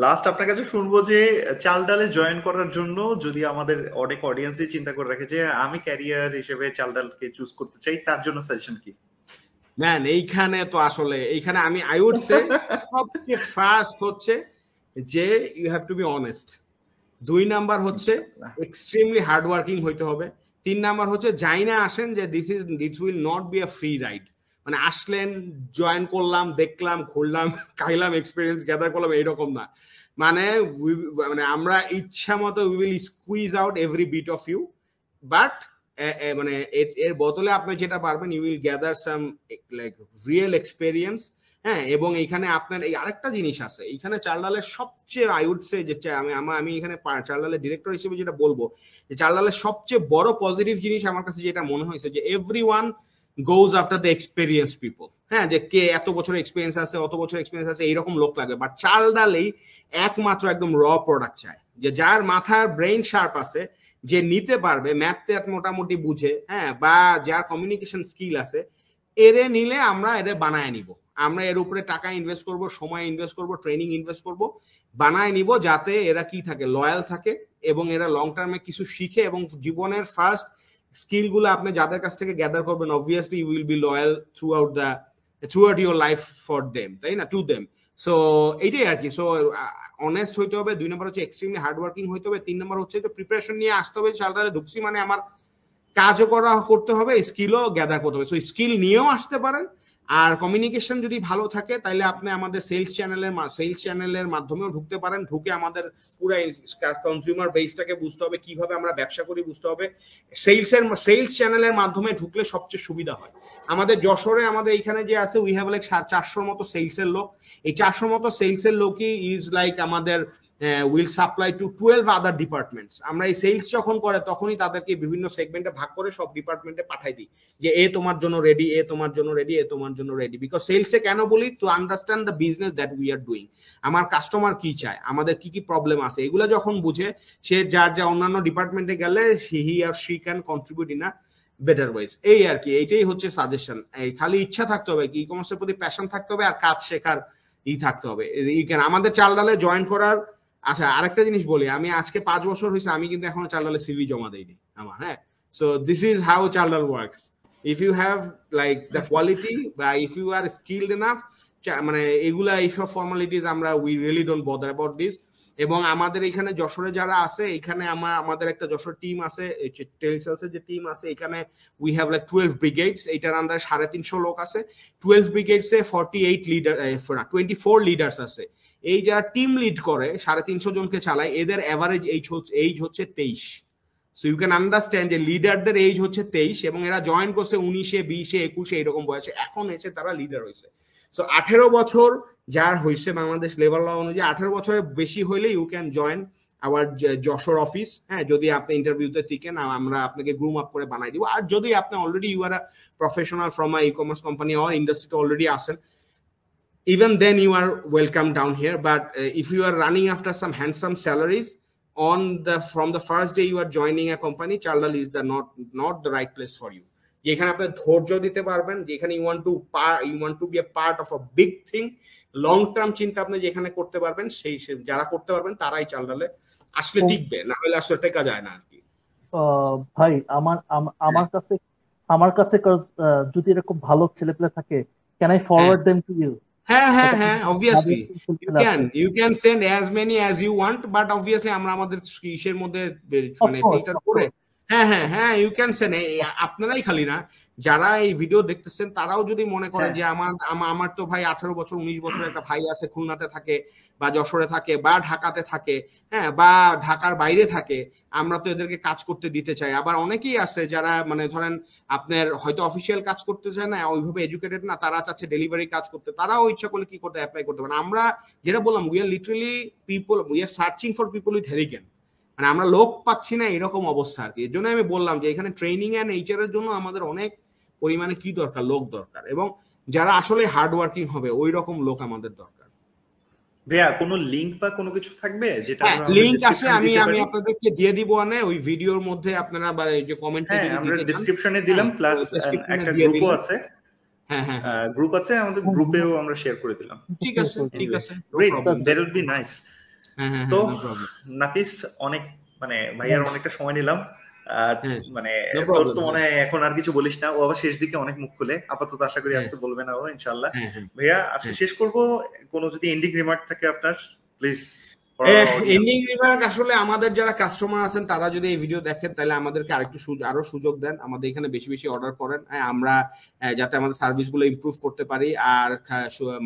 লাস্ট আপনার কাছে শুনবো যে চালডালে জয়েন করার জন্য যদি আমাদের অনেক অডিয়েন্সই চিন্তা করে রাখে যে আমি ক্যারিয়ার হিসেবে চালডালকে চুজ করতে চাই, তার জন্য সাজেশন কি? না, এইখানে তো আসলে এইখানে আমি আই উড সে সবচেয়ে ফার্স্ট হচ্ছে যে you have to be honest. দুই নাম্বার হচ্ছে এক্সট্রিমলি হার্ডওয়ার্কিং হইতে হবে। তিন নাম্বার হচ্ছে যাই না আসেন যে this is this will not be a free ride, মানে আসলেন জয়েন করলাম দেখলাম ঘুরলাম খাইলাম এক্সপিরিয়েন্স গ্যাদার করলাম এইরকম না, মানে মানে আমরা ইচ্ছা মতো we will squeeze out every bit of you, but মানে এর বদলে আপনি যেটা পারবেন you will gather some like real experience. হ্যাঁ, এবং এইখানে আপনার এই আরেকটা জিনিস আছে, এইখানে চালডালের সবচেয়ে আই উড সে যে আমি আমি এখানে চালডালের ডিরেক্টর হিসেবে যেটা বলবো যে চালডালের সবচেয়ে বড় পজিটিভ জিনিস আমার কাছে যেটা মনে হয়েছে যে everyone goes after the experience people. হ্যাঁ, যে কে এত বছর এক্সপিরিয়েন্স আছে অত বছর এক্সপিরিয়েন্স আছে এইরকম লোক লাগবে, বাট চালডালেই একমাত্র একদম র প্রোডাক্ট চায়, যে যার মাথার ব্রেইন শার্প আছে, যে নিতে পারবে, ম্যাথ ট্যাথ মোটামুটি বুঝে, হ্যাঁ, বা যার কমিউনিকেশন স্কিল আছে, এরে নিলে আমরা এরে বানায় নিব, আমরা এর উপরে টাকা ইনভেস্ট করব, সময় ইনভেস্ট করব, ট্রেনিং ইনভেস্ট করব, বানায় নিব যাতে এরা কি থাকে লয়াল থাকে এবং এরা লং টার্মে কিছু শিখে এবং জীবনের ফার্স্ট স্কিলগুলো আপনি যাদের কাছ থেকে গ্যাদার করবেন obviously you will be loyal throughout the throughout your life for them, তাই না, টু দেম। সো এইটাই আর কি। সো অনেস্ট হইতে হবে, দুই নম্বর হচ্ছে এক্সট্রিমলি হার্ডওয়ার্কিং হইতে হবে, তিন নম্বর হচ্ছে প্রিপারেশন নিয়ে আসতে হবে, চালডালে ঢুকছি মানে আমার কাজও করা করতে হবে, স্কিলও গ্যাদার করতে হবে। সো স্কিল নিয়েও আসতে পারেন, আর কমিউনিকেশন যদি ভালো থাকে তাহলে আপনি আমাদের সেলস চ্যানেলের সেলস চ্যানেলের মাধ্যমেও ঢুকতে পারেন, ঢুকে আমাদের পুরো কনজিউমার বেসটাকে বুঝতে হবে, কিভাবে আমরা ব্যবসা করি বুঝতে হবে, সেলসের সেলস চ্যানেলের মাধ্যমে ঢুকলে সবচেয়ে সুবিধা হয়। আমাদের যশোরে আমাদের এইখানে যে আছে উই হ্যাভ লাইক চারশোর মতো সেলসের লোক, এই চারশোর মতো সেলসের লোকই ইজ লাইক আমাদের will supply to twelve other departments. আমরা এই সেলস যখন করে তখনই তাদেরকে বিভিন্ন সেগমেন্টে ভাগ করে সব ডিপার্টমেন্টে পাঠাই দিই যে এ তোমার জন্য রেডি, এ তোমার জন্য রেডি, এ তোমার জন্য রেডি। বিকজ সেলসে কেন বলি, to understand the business that we are doing, আমার কাস্টমার কি চায়, আমাদের কি কি প্রবলেম আছে, এগুলো যখন বুঝে সে যার যা অন্যান্য ডিপার্টমেন্টে গেলে he or she can contribute in a better ways, এই আর কি। এইটাই হচ্ছে সাজেশন, খালি ইচ্ছা থাকতে হবে, ই কমার্সের প্রতি প্যাশন থাকতে হবে, আর কাজ শেখার ই থাকতে হবে। আমাদের চালডালে জয়েন করার আচ্ছা আরেকটা জিনিস বলি, আমি আজকে পাঁচ বছর হয়েছে আমি কিন্তু এখনো চালডালে সিভি জমা দেইনি আমার। হ্যাঁ, so this is how Chaldal works. If you have like the quality বা if you are skilled enough, মানে এগুলা এইসব ফর্মালিটিজ আমরা we really don't bother about this. এবং আমাদের এখানে যশোরে যারা আছে, এখানে আমার আমাদের একটা যশোর টিম আছে, টেলিসেলসের যে টিম আছে, এখানে we have like twelve brigades, এটার আন্ডারে সাড়ে তিনশো লোক আছে। টুয়েলভ ব্রিগেডসে ফর্টি এইট লিডার না টোয়েন্টি ফোর লিডার্স আছে। এই যারা টিম লিড করে সাড়ে তিনশো জনকে চালায়, এদের এভারেজ এইজ হচ্ছে তেইশ। সো ইউ ক্যান আন্ডারস্ট্যান্ড যে লিডারদের এইজ হচ্ছে তেইশ, এবং এরা জয়েন করছে উনিশে বিশে একুশে এরকম বয়সে, এখন এসে তারা লিডার হয়েছে। সো আঠেরো বছর যার হয়েছে বাংলাদেশ লেবার ল অনুযায়ী, আঠেরো বছরের বেশি হইলে you can join our Jessore office. হ্যাঁ, যদি আপনি ইন্টারভিউতে টিকেন আমরা আপনাকে গ্রুম আপ করে বানাই দিব। আর যদি আপনি already you are a professional from a e commerce company or ইন্ডাস্ট্রিতে অলরেডি আসেন, even then you are welcome down here, but uh, if you are running after some handsome salaries on the from the first day you are joining a company, Chaldal is the not not the right place for you. যেখানে আপনার ধৈর্য দিতে পারবেন, যেখানে you want to you want to be a part of a big thing, long term চিন্তা আপনি যেখানে করতে পারবেন, সেই যারা করতে পারবেন তারাই Chaldal-এ আসলে টিকবে, না হলে আসলে টেকা যায় না আর কি। ভাই আমার আমার কাছে আমার কাছে যদি এরকম ভালো ছেলেপেলে থাকে, can I forward them to you? হ্যাঁ হ্যাঁ হ্যাঁ obviously you can you can send as many as you want, but obviously আমরা আমাদের ইসের মধ্যে মানে ফিল্টার করে হ্যাঁ হ্যাঁ হ্যাঁ you can send. আপনারাই খালি না, যারা এই ভিডিও দেখতেছেন তারাও যদি মনে করে যে আমার আমার তো ভাই আঠারো বছর উনিশ বছর একটা ভাই আছে, খুলনাতে থাকে বা যশোরে থাকে বা ঢাকাতে থাকে, হ্যাঁ বা ঢাকার বাইরে থাকে, আমরা তো এদেরকে কাজ করতে দিতে চাই। আবার অনেকেই আছে যারা মানে ধরেন আপনার হয়তো অফিসিয়াল কাজ করতে চায় না, ওইভাবে এডুকেটেড না, তারা চাচ্ছে ডেলিভারি কাজ করতে, তারাও ইচ্ছা করলে কি করতে অ্যাপ্লাই করতে পারেন। আমরা যেটা বললাম, we are literally people we are searching for people with hurricane, মানে আমরা লোক পাচ্ছি না এরকম অবস্থা আর কি। এর জন্য আমি বললাম যে এখানে ট্রেনিং অ্যান্ড এইচআর এর জন্য আমাদের অনেক পরিমাণে কি দরকার, লোক দরকার, এবং যারা আসলে হার্ড ওয়ার্কিং হবে ওই রকম লোক আমাদের দরকার। ভাইয়া কোনো লিংক বা কোনো কিছু থাকবে? যেটা আমরা লিংক আছে আমি আমি আপনাদেরকে দিয়ে দিব, না ওই ভিডিওর মধ্যে আপনারা যে কমেন্টে দিয়ে দিলাম, আমরা ডেসক্রিপশনে দিলাম, প্লাস একটা গ্রুপও আছে, হ্যাঁ হ্যাঁ গ্রুপ আছে আমাদের, গ্রুপেও আমরা শেয়ার করে দিলাম। ঠিক আছে ঠিক আছে great, that will be nice. তো নাফিস অনেক মানে ভাইয়ার অনেকটা সময় নিলাম, আর মানে তোর তো মনে হয় এখন আর কিছু বলিস না, ও আবার শেষ দিকে অনেক মুখ খুলে, আপাতত আশা করি আজকে বলবে না ও ইনশাআল্লাহ। ভাইয়া আজকে শেষ করবো, কোনো যদি এন্ডিং রিমার্ক থাকে আপনার প্লিজ। এন্ডিং রিমার্ক, আসলে আমাদের যারা কাস্টমার আছেন তারা যদি এই ভিডিও দেখেন তাহলে আমাদেরকে আরেকটু আরো সুযোগ দেন, আমাদের এখানে বেশি বেশি অর্ডার করেন, আমরা যাতে আমাদের সার্ভিসগুলো ইমপ্রুভ করতে পারি। আর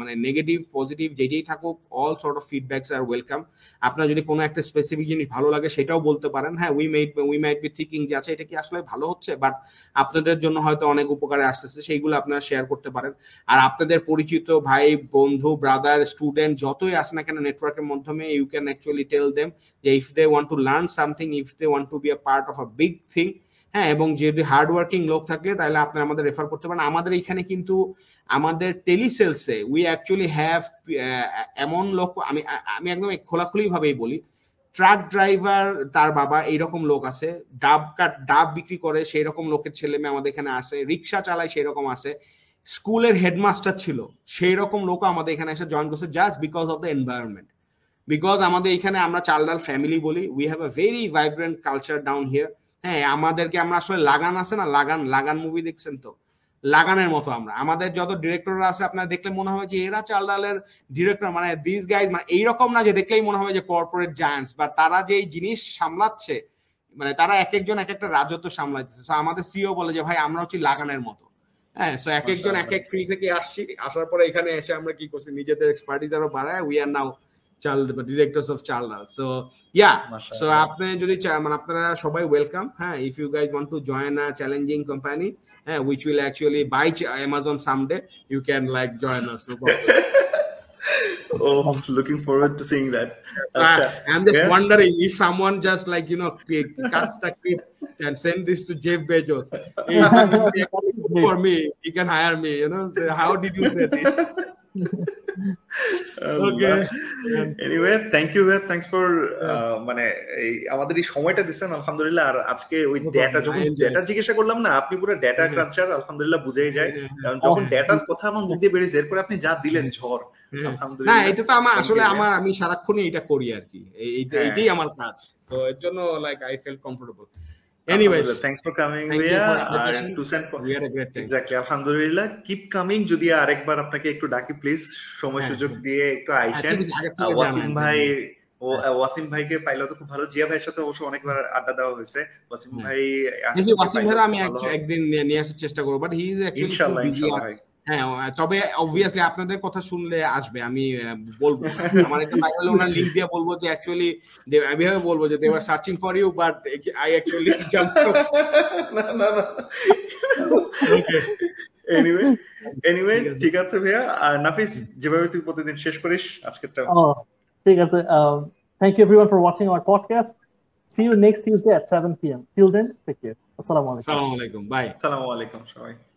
মানে নেগেটিভ পজিটিভ যেটাই থাকুক, all sort of feedbacks are welcome. আপনার যদি কোনো একটা স্পেসিফিক জিনিস ভালো লাগে সেটাও বলতে পারেন, হ্যাঁ we might we might be thinking যে আচ্ছা এটা কি আসলে ভালো হচ্ছে, বাট আপনাদের জন্য হয়তো অনেক উপকারে আসতেছে, সেইগুলো আপনারা শেয়ার করতে পারেন। আর আপনাদের পরিচিত ভাই বন্ধু ব্রাদার স্টুডেন্ট যতই আসে না কেন, নেটওয়ার্কের মাধ্যমে you can actually tell them if they want to learn something, if they want to be a part of a big thing, হ্যাঁ এবং যদি হার্ড ওয়ার্কিং লোক থাকে তাহলে আপনারা আমাদের রেফার করতে পারেন। আমাদের এখানে কিন্তু আমাদের টেলিসেলসে উই অ্যাকচুয়ালি হ্যাভ এমন লোক, আমি আমি একদম খোলাখুলি ভাবেই বলি, ট্রাক ড্রাইভার তার বাবা এইরকম লোক আছে, ডাব কাট ডাব বিক্রি করে সেই রকম লোকের ছেলে মেয়ে আমাদের এখানে আসে, রিক্সা চালায় সেই রকম আসে, স্কুলের হেডমাস্টার ছিল সেই রকম লোক আমাদের এখানে এসে জয়েন করছে, just because of the environment. Because আমাদের এখানে আমরা চালডাল ফ্যামিলি বলি, we have a very vibrant culture down here. হ্যাঁ আমাদেরকে আমরা আসলে লাগান আছে না, লাগান লাগান মুভি দেখছেন তো, লাগানের মতো আমরা, আমাদের যত ডিরেক্টররা আছে আপনারা দেখলে মনে হবে যে এরা চালডালের ডিরেক্টর, মানে দিস গাইজ, মানে এইরকম না যে দেখলেই মনে হবে যে কর্পোরেট জায়ান্টস, বা তারা যে এই জিনিস সামলাচ্ছে মানে তারা এক একজন এক একটা রাজত্ব সামলাচ্ছে। সো আমাদের সিও বলে যে ভাই আমরা হচ্ছে লাগানের মতো, হ্যাঁ সো এক একজন এক এক ফিল্ড থেকে আসছি, আসার পরে এখানে এসে আমরা কি করছি নিজেদের এক্সপার্টিজ আরো বাড়ায়, we are now directors of Chaldal. So yeah, so apne jodi apnara shobai welcome, ha if you guys want to join a challenging company, ha which will actually buy Amazon someday, you can like join us, no problem. Oh, looking forward to seeing that. uh, I'm just yeah. wondering if someone just like you know cuts the clip and send this to Jeff Bezos, hey, for me you can hire me, you know, say how did you say this. Okay. Anyway, thank you. Thanks for মানে আমাদের এই সময়টা দিচ্ছেন আলহামদুলিল্লাহ। আর আজকে ওই data যখন data জিজ্ঞাসা করলাম না, আপনি পুরো ডেটা ক্রাঞ্চার আলহামদুলিল্লাহ বুঝেই যায়, কারণ যখন ডেটার কথা আমার মুখ দিয়ে বেরিয়েছে এরপরে আপনি যা দিলেন ঝড় আলহামদুলিল্লাহ। না এটা তো আমার আসলে আমার আমি সারাক্ষণই এটা করি আর কি, এইটাই আমার কাজ, তো এর জন্য like I feel comfortable. Anyways, thanks for coming Via to send for we had a great time. Exactly, alhamdulillah keep coming. যদি আরেকবার আপনাকে একটু ডাকি প্লিজ, সময় সুযোগ দিয়ে একটু আইসেন। ওয়াসিম ভাই ও ওয়াসিম ভাইকে পাইলে তো খুব ভালো, জিয়া ভাইয়ের সাথে অবশ্য অনেকবার আড্ডা দেওয়া হয়েছে। ওয়াসিম ভাই ওয়াসিম ভাই আমি একদিন নিয়ে আসার চেষ্টা করব, বাট হি ইজ অ্যাকচুয়ালি ইনশাআল্লাহ ইনশাআল্লাহ ভাই, হ্যাঁ তবে অবভিয়াসলি আপনাদের কথা শুনলে আসবে, আমি বলবো আমার একটা বাইরে ওনার লিংক দিয়ে বলবো যে অ্যাকচুয়ালি আমি বলবো যে they are searching for you but I actually jump না না না ওকে এনিওয়ে এনিওয়ে ঠিক আছে ভাইয়া। আর নাফিস যেভাবে তুই প্রতিদিন শেষ করিস আজকেরটা, ঠিক আছে। Thank you everyone for watching our podcast, see you next Tuesday at seven PM, till then take care, আসসালামু আলাইকুম। আসসালামু আলাইকুম, বাই। আসসালামু আলাইকুম সবাই।